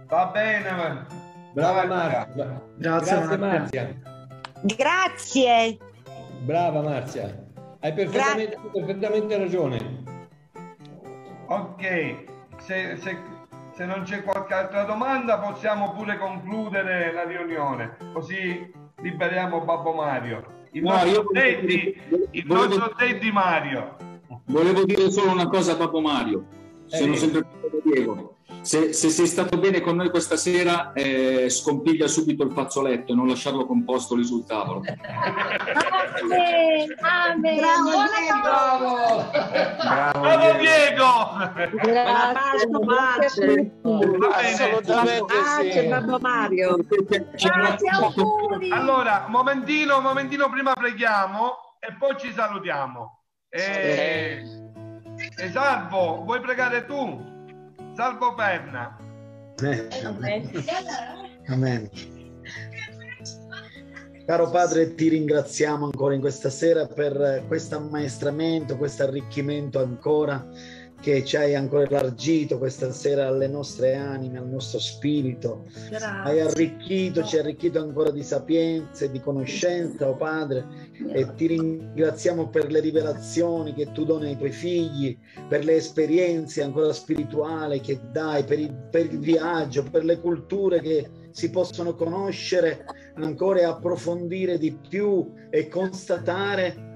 Va bene, man. Brava Marzia. Grazie, grazie Marzia. Grazie. Brava Marzia. Hai perfettamente, perfettamente ragione. Ok, se, se, se non c'è qualche altra domanda possiamo pure concludere la riunione, così liberiamo Babbo Mario. Il no, nostro Teddy, il volevo, nostro Teddy Mario. Volevo dire solo una cosa a Babbo Mario. Eh, Sono sempre Diego. Se, se sei stato bene con noi questa sera, eh, scompiglia subito il fazzoletto e non lasciarlo composto lì sul tavolo. Amen, amen. Bravo, bravo, bravo Diego. Grazie, grazie. Assolutamente grazie, Babbo Mario. Grazie, auguri. Allora, momentino, momentino, prima preghiamo e poi ci salutiamo. E, e Salvo, vuoi pregare tu? Salvo Perna. Eh, amen. Amen. Caro Padre, ti ringraziamo ancora in questa sera per questo ammaestramento, questo arricchimento ancora che ci hai ancora elargito questa sera alle nostre anime, al nostro spirito. Grazie. Hai arricchito, ci hai arricchito ancora di sapienza e di conoscenza, oh Padre, e ti ringraziamo per le rivelazioni che tu doni ai tuoi figli, per le esperienze ancora spirituali che dai, per il, per il viaggio, per le culture che si possono conoscere ancora e approfondire di più e constatare,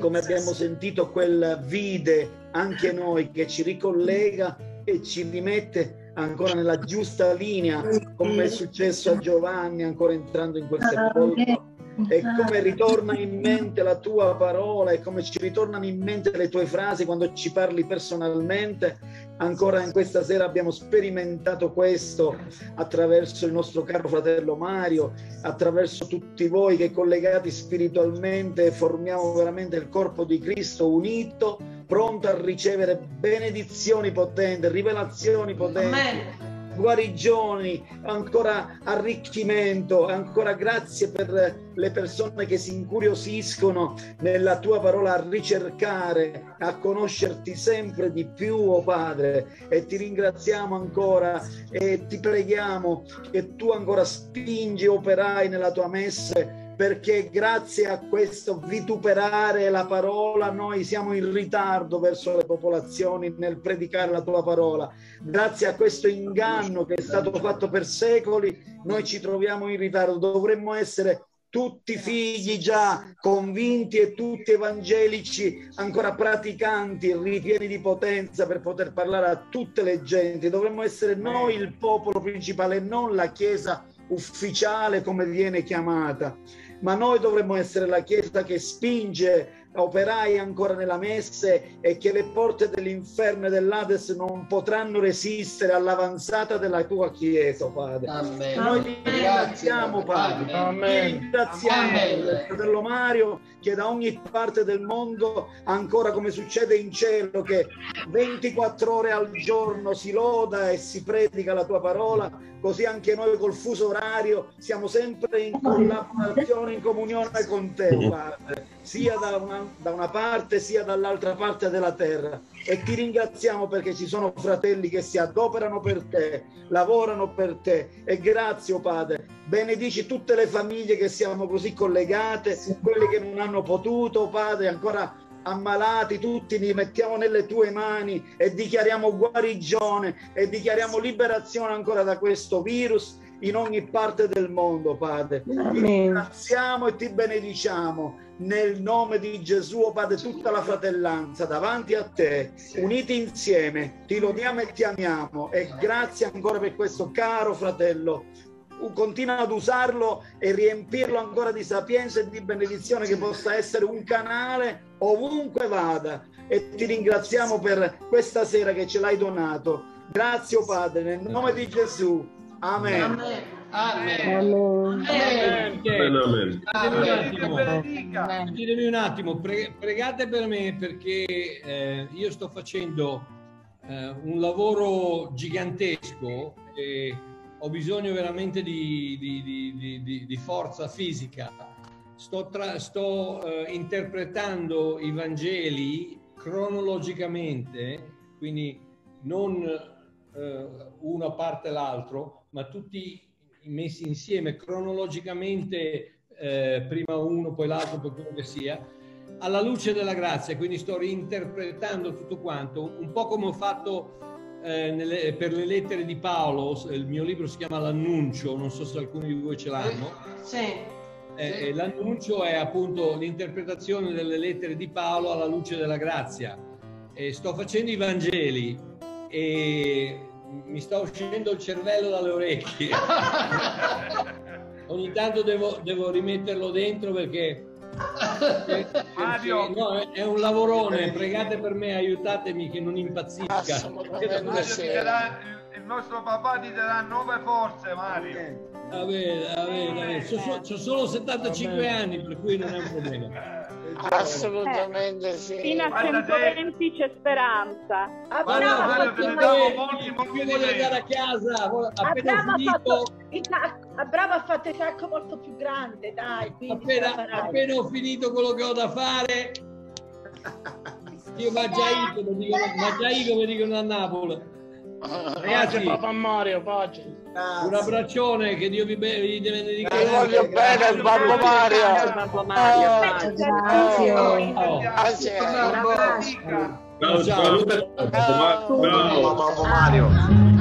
come abbiamo sentito, quel vide anche noi che ci ricollega e ci rimette ancora nella giusta linea, come è successo a Giovanni, ancora entrando in questo sepolcro, e come ritorna in mente la tua parola e come ci ritornano in mente le tue frasi quando ci parli personalmente, Ancora in questa sera abbiamo sperimentato questo attraverso il nostro caro fratello Mario, attraverso tutti voi che collegati spiritualmente formiamo veramente il corpo di Cristo unito, pronto a ricevere benedizioni potenti, rivelazioni potenti. Amen. Guarigioni, ancora arricchimento, ancora grazie per le persone che si incuriosiscono nella tua parola a ricercare, a conoscerti sempre di più, o oh Padre, e ti ringraziamo ancora e ti preghiamo che tu ancora spingi, operai nella tua messe, perché grazie a questo vituperare la parola noi siamo in ritardo verso le popolazioni nel predicare la tua parola. Grazie a questo inganno che è stato fatto per secoli noi ci troviamo in ritardo. Dovremmo essere tutti figli già convinti e tutti evangelici, ancora praticanti, ripieni di potenza per poter parlare a tutte le genti. Dovremmo essere noi il popolo principale, non la Chiesa ufficiale come viene chiamata, ma noi dovremmo essere la Chiesa che spinge operai ancora nella messe e che le porte dell'inferno e dell'Ades non potranno resistere all'avanzata della tua Chiesa, Padre. Amen. Noi ti ringraziamo, Padre. Amen. Ti ringraziamo, Amen. Fratello Mario, che da ogni parte del mondo, ancora come succede in cielo, che ventiquattro ore al giorno si loda e si predica la tua parola, così anche noi col fuso orario siamo sempre in collaborazione, in comunione con te, Padre, sia da una, da una parte sia dall'altra parte della terra, e ti ringraziamo perché ci sono fratelli che si adoperano per te, lavorano per te, e grazie, oh Padre, benedici tutte le famiglie che siamo così collegate, quelle che non hanno potuto, Padre, ancora ammalati, tutti li mettiamo nelle tue mani e dichiariamo guarigione e dichiariamo liberazione ancora da questo virus in ogni parte del mondo, Padre. Amen. Ti ringraziamo e ti benediciamo nel nome di Gesù, oh Padre. Tutta la fratellanza davanti a te, uniti insieme, ti lodiamo e ti amiamo, e grazie ancora per questo caro fratello. Continua ad usarlo e riempirlo ancora di sapienza e di benedizione, che possa essere un canale ovunque vada, e ti ringraziamo per questa sera che ce l'hai donato. Grazie, oh Padre, nel nome di Gesù. Amen. Amen. Amen. Amen. Ditemi un attimo, pregate per me, perché eh, io sto facendo eh, un lavoro gigantesco e ho bisogno veramente di, di, di, di, di forza fisica. Sto, tra, sto eh, interpretando i Vangeli cronologicamente, quindi non eh, uno a parte l'altro, ma tutti messi insieme cronologicamente, eh, prima uno, poi l'altro, poi quello che sia, alla luce della grazia. Quindi sto reinterpretando tutto quanto, un po' come ho fatto eh, nelle, per le lettere di Paolo. Il mio libro si chiama L'annuncio, non so se alcuni di voi ce l'hanno. Sì. Eh, sì. L'annuncio è appunto l'interpretazione delle lettere di Paolo alla luce della grazia. E sto facendo i Vangeli e mi sta uscendo il cervello dalle orecchie. Ogni tanto devo, devo rimetterlo dentro, perché, perché no, è un lavorone. Pregate per me, aiutatemi che non impazzisca. Il nostro papà ti darà nuove forze, Mario. Va bene, va bene. Ho solo settantacinque anni, per cui non è un problema. Assolutamente eh, sì. Fino a centoventi c'è speranza. Abbiamo fatto il sacco molto più grande, dai. Appena, appena ho finito quello che ho da fare, io va già io come dicono a Napoli. Ragazzi, grazie, papà Mario, pace. Un abbraccione, che Dio vi benedica. Ti voglio bene, il babbo Mario. Grazie. Ciao, saluta. Ciao, babbo Mario.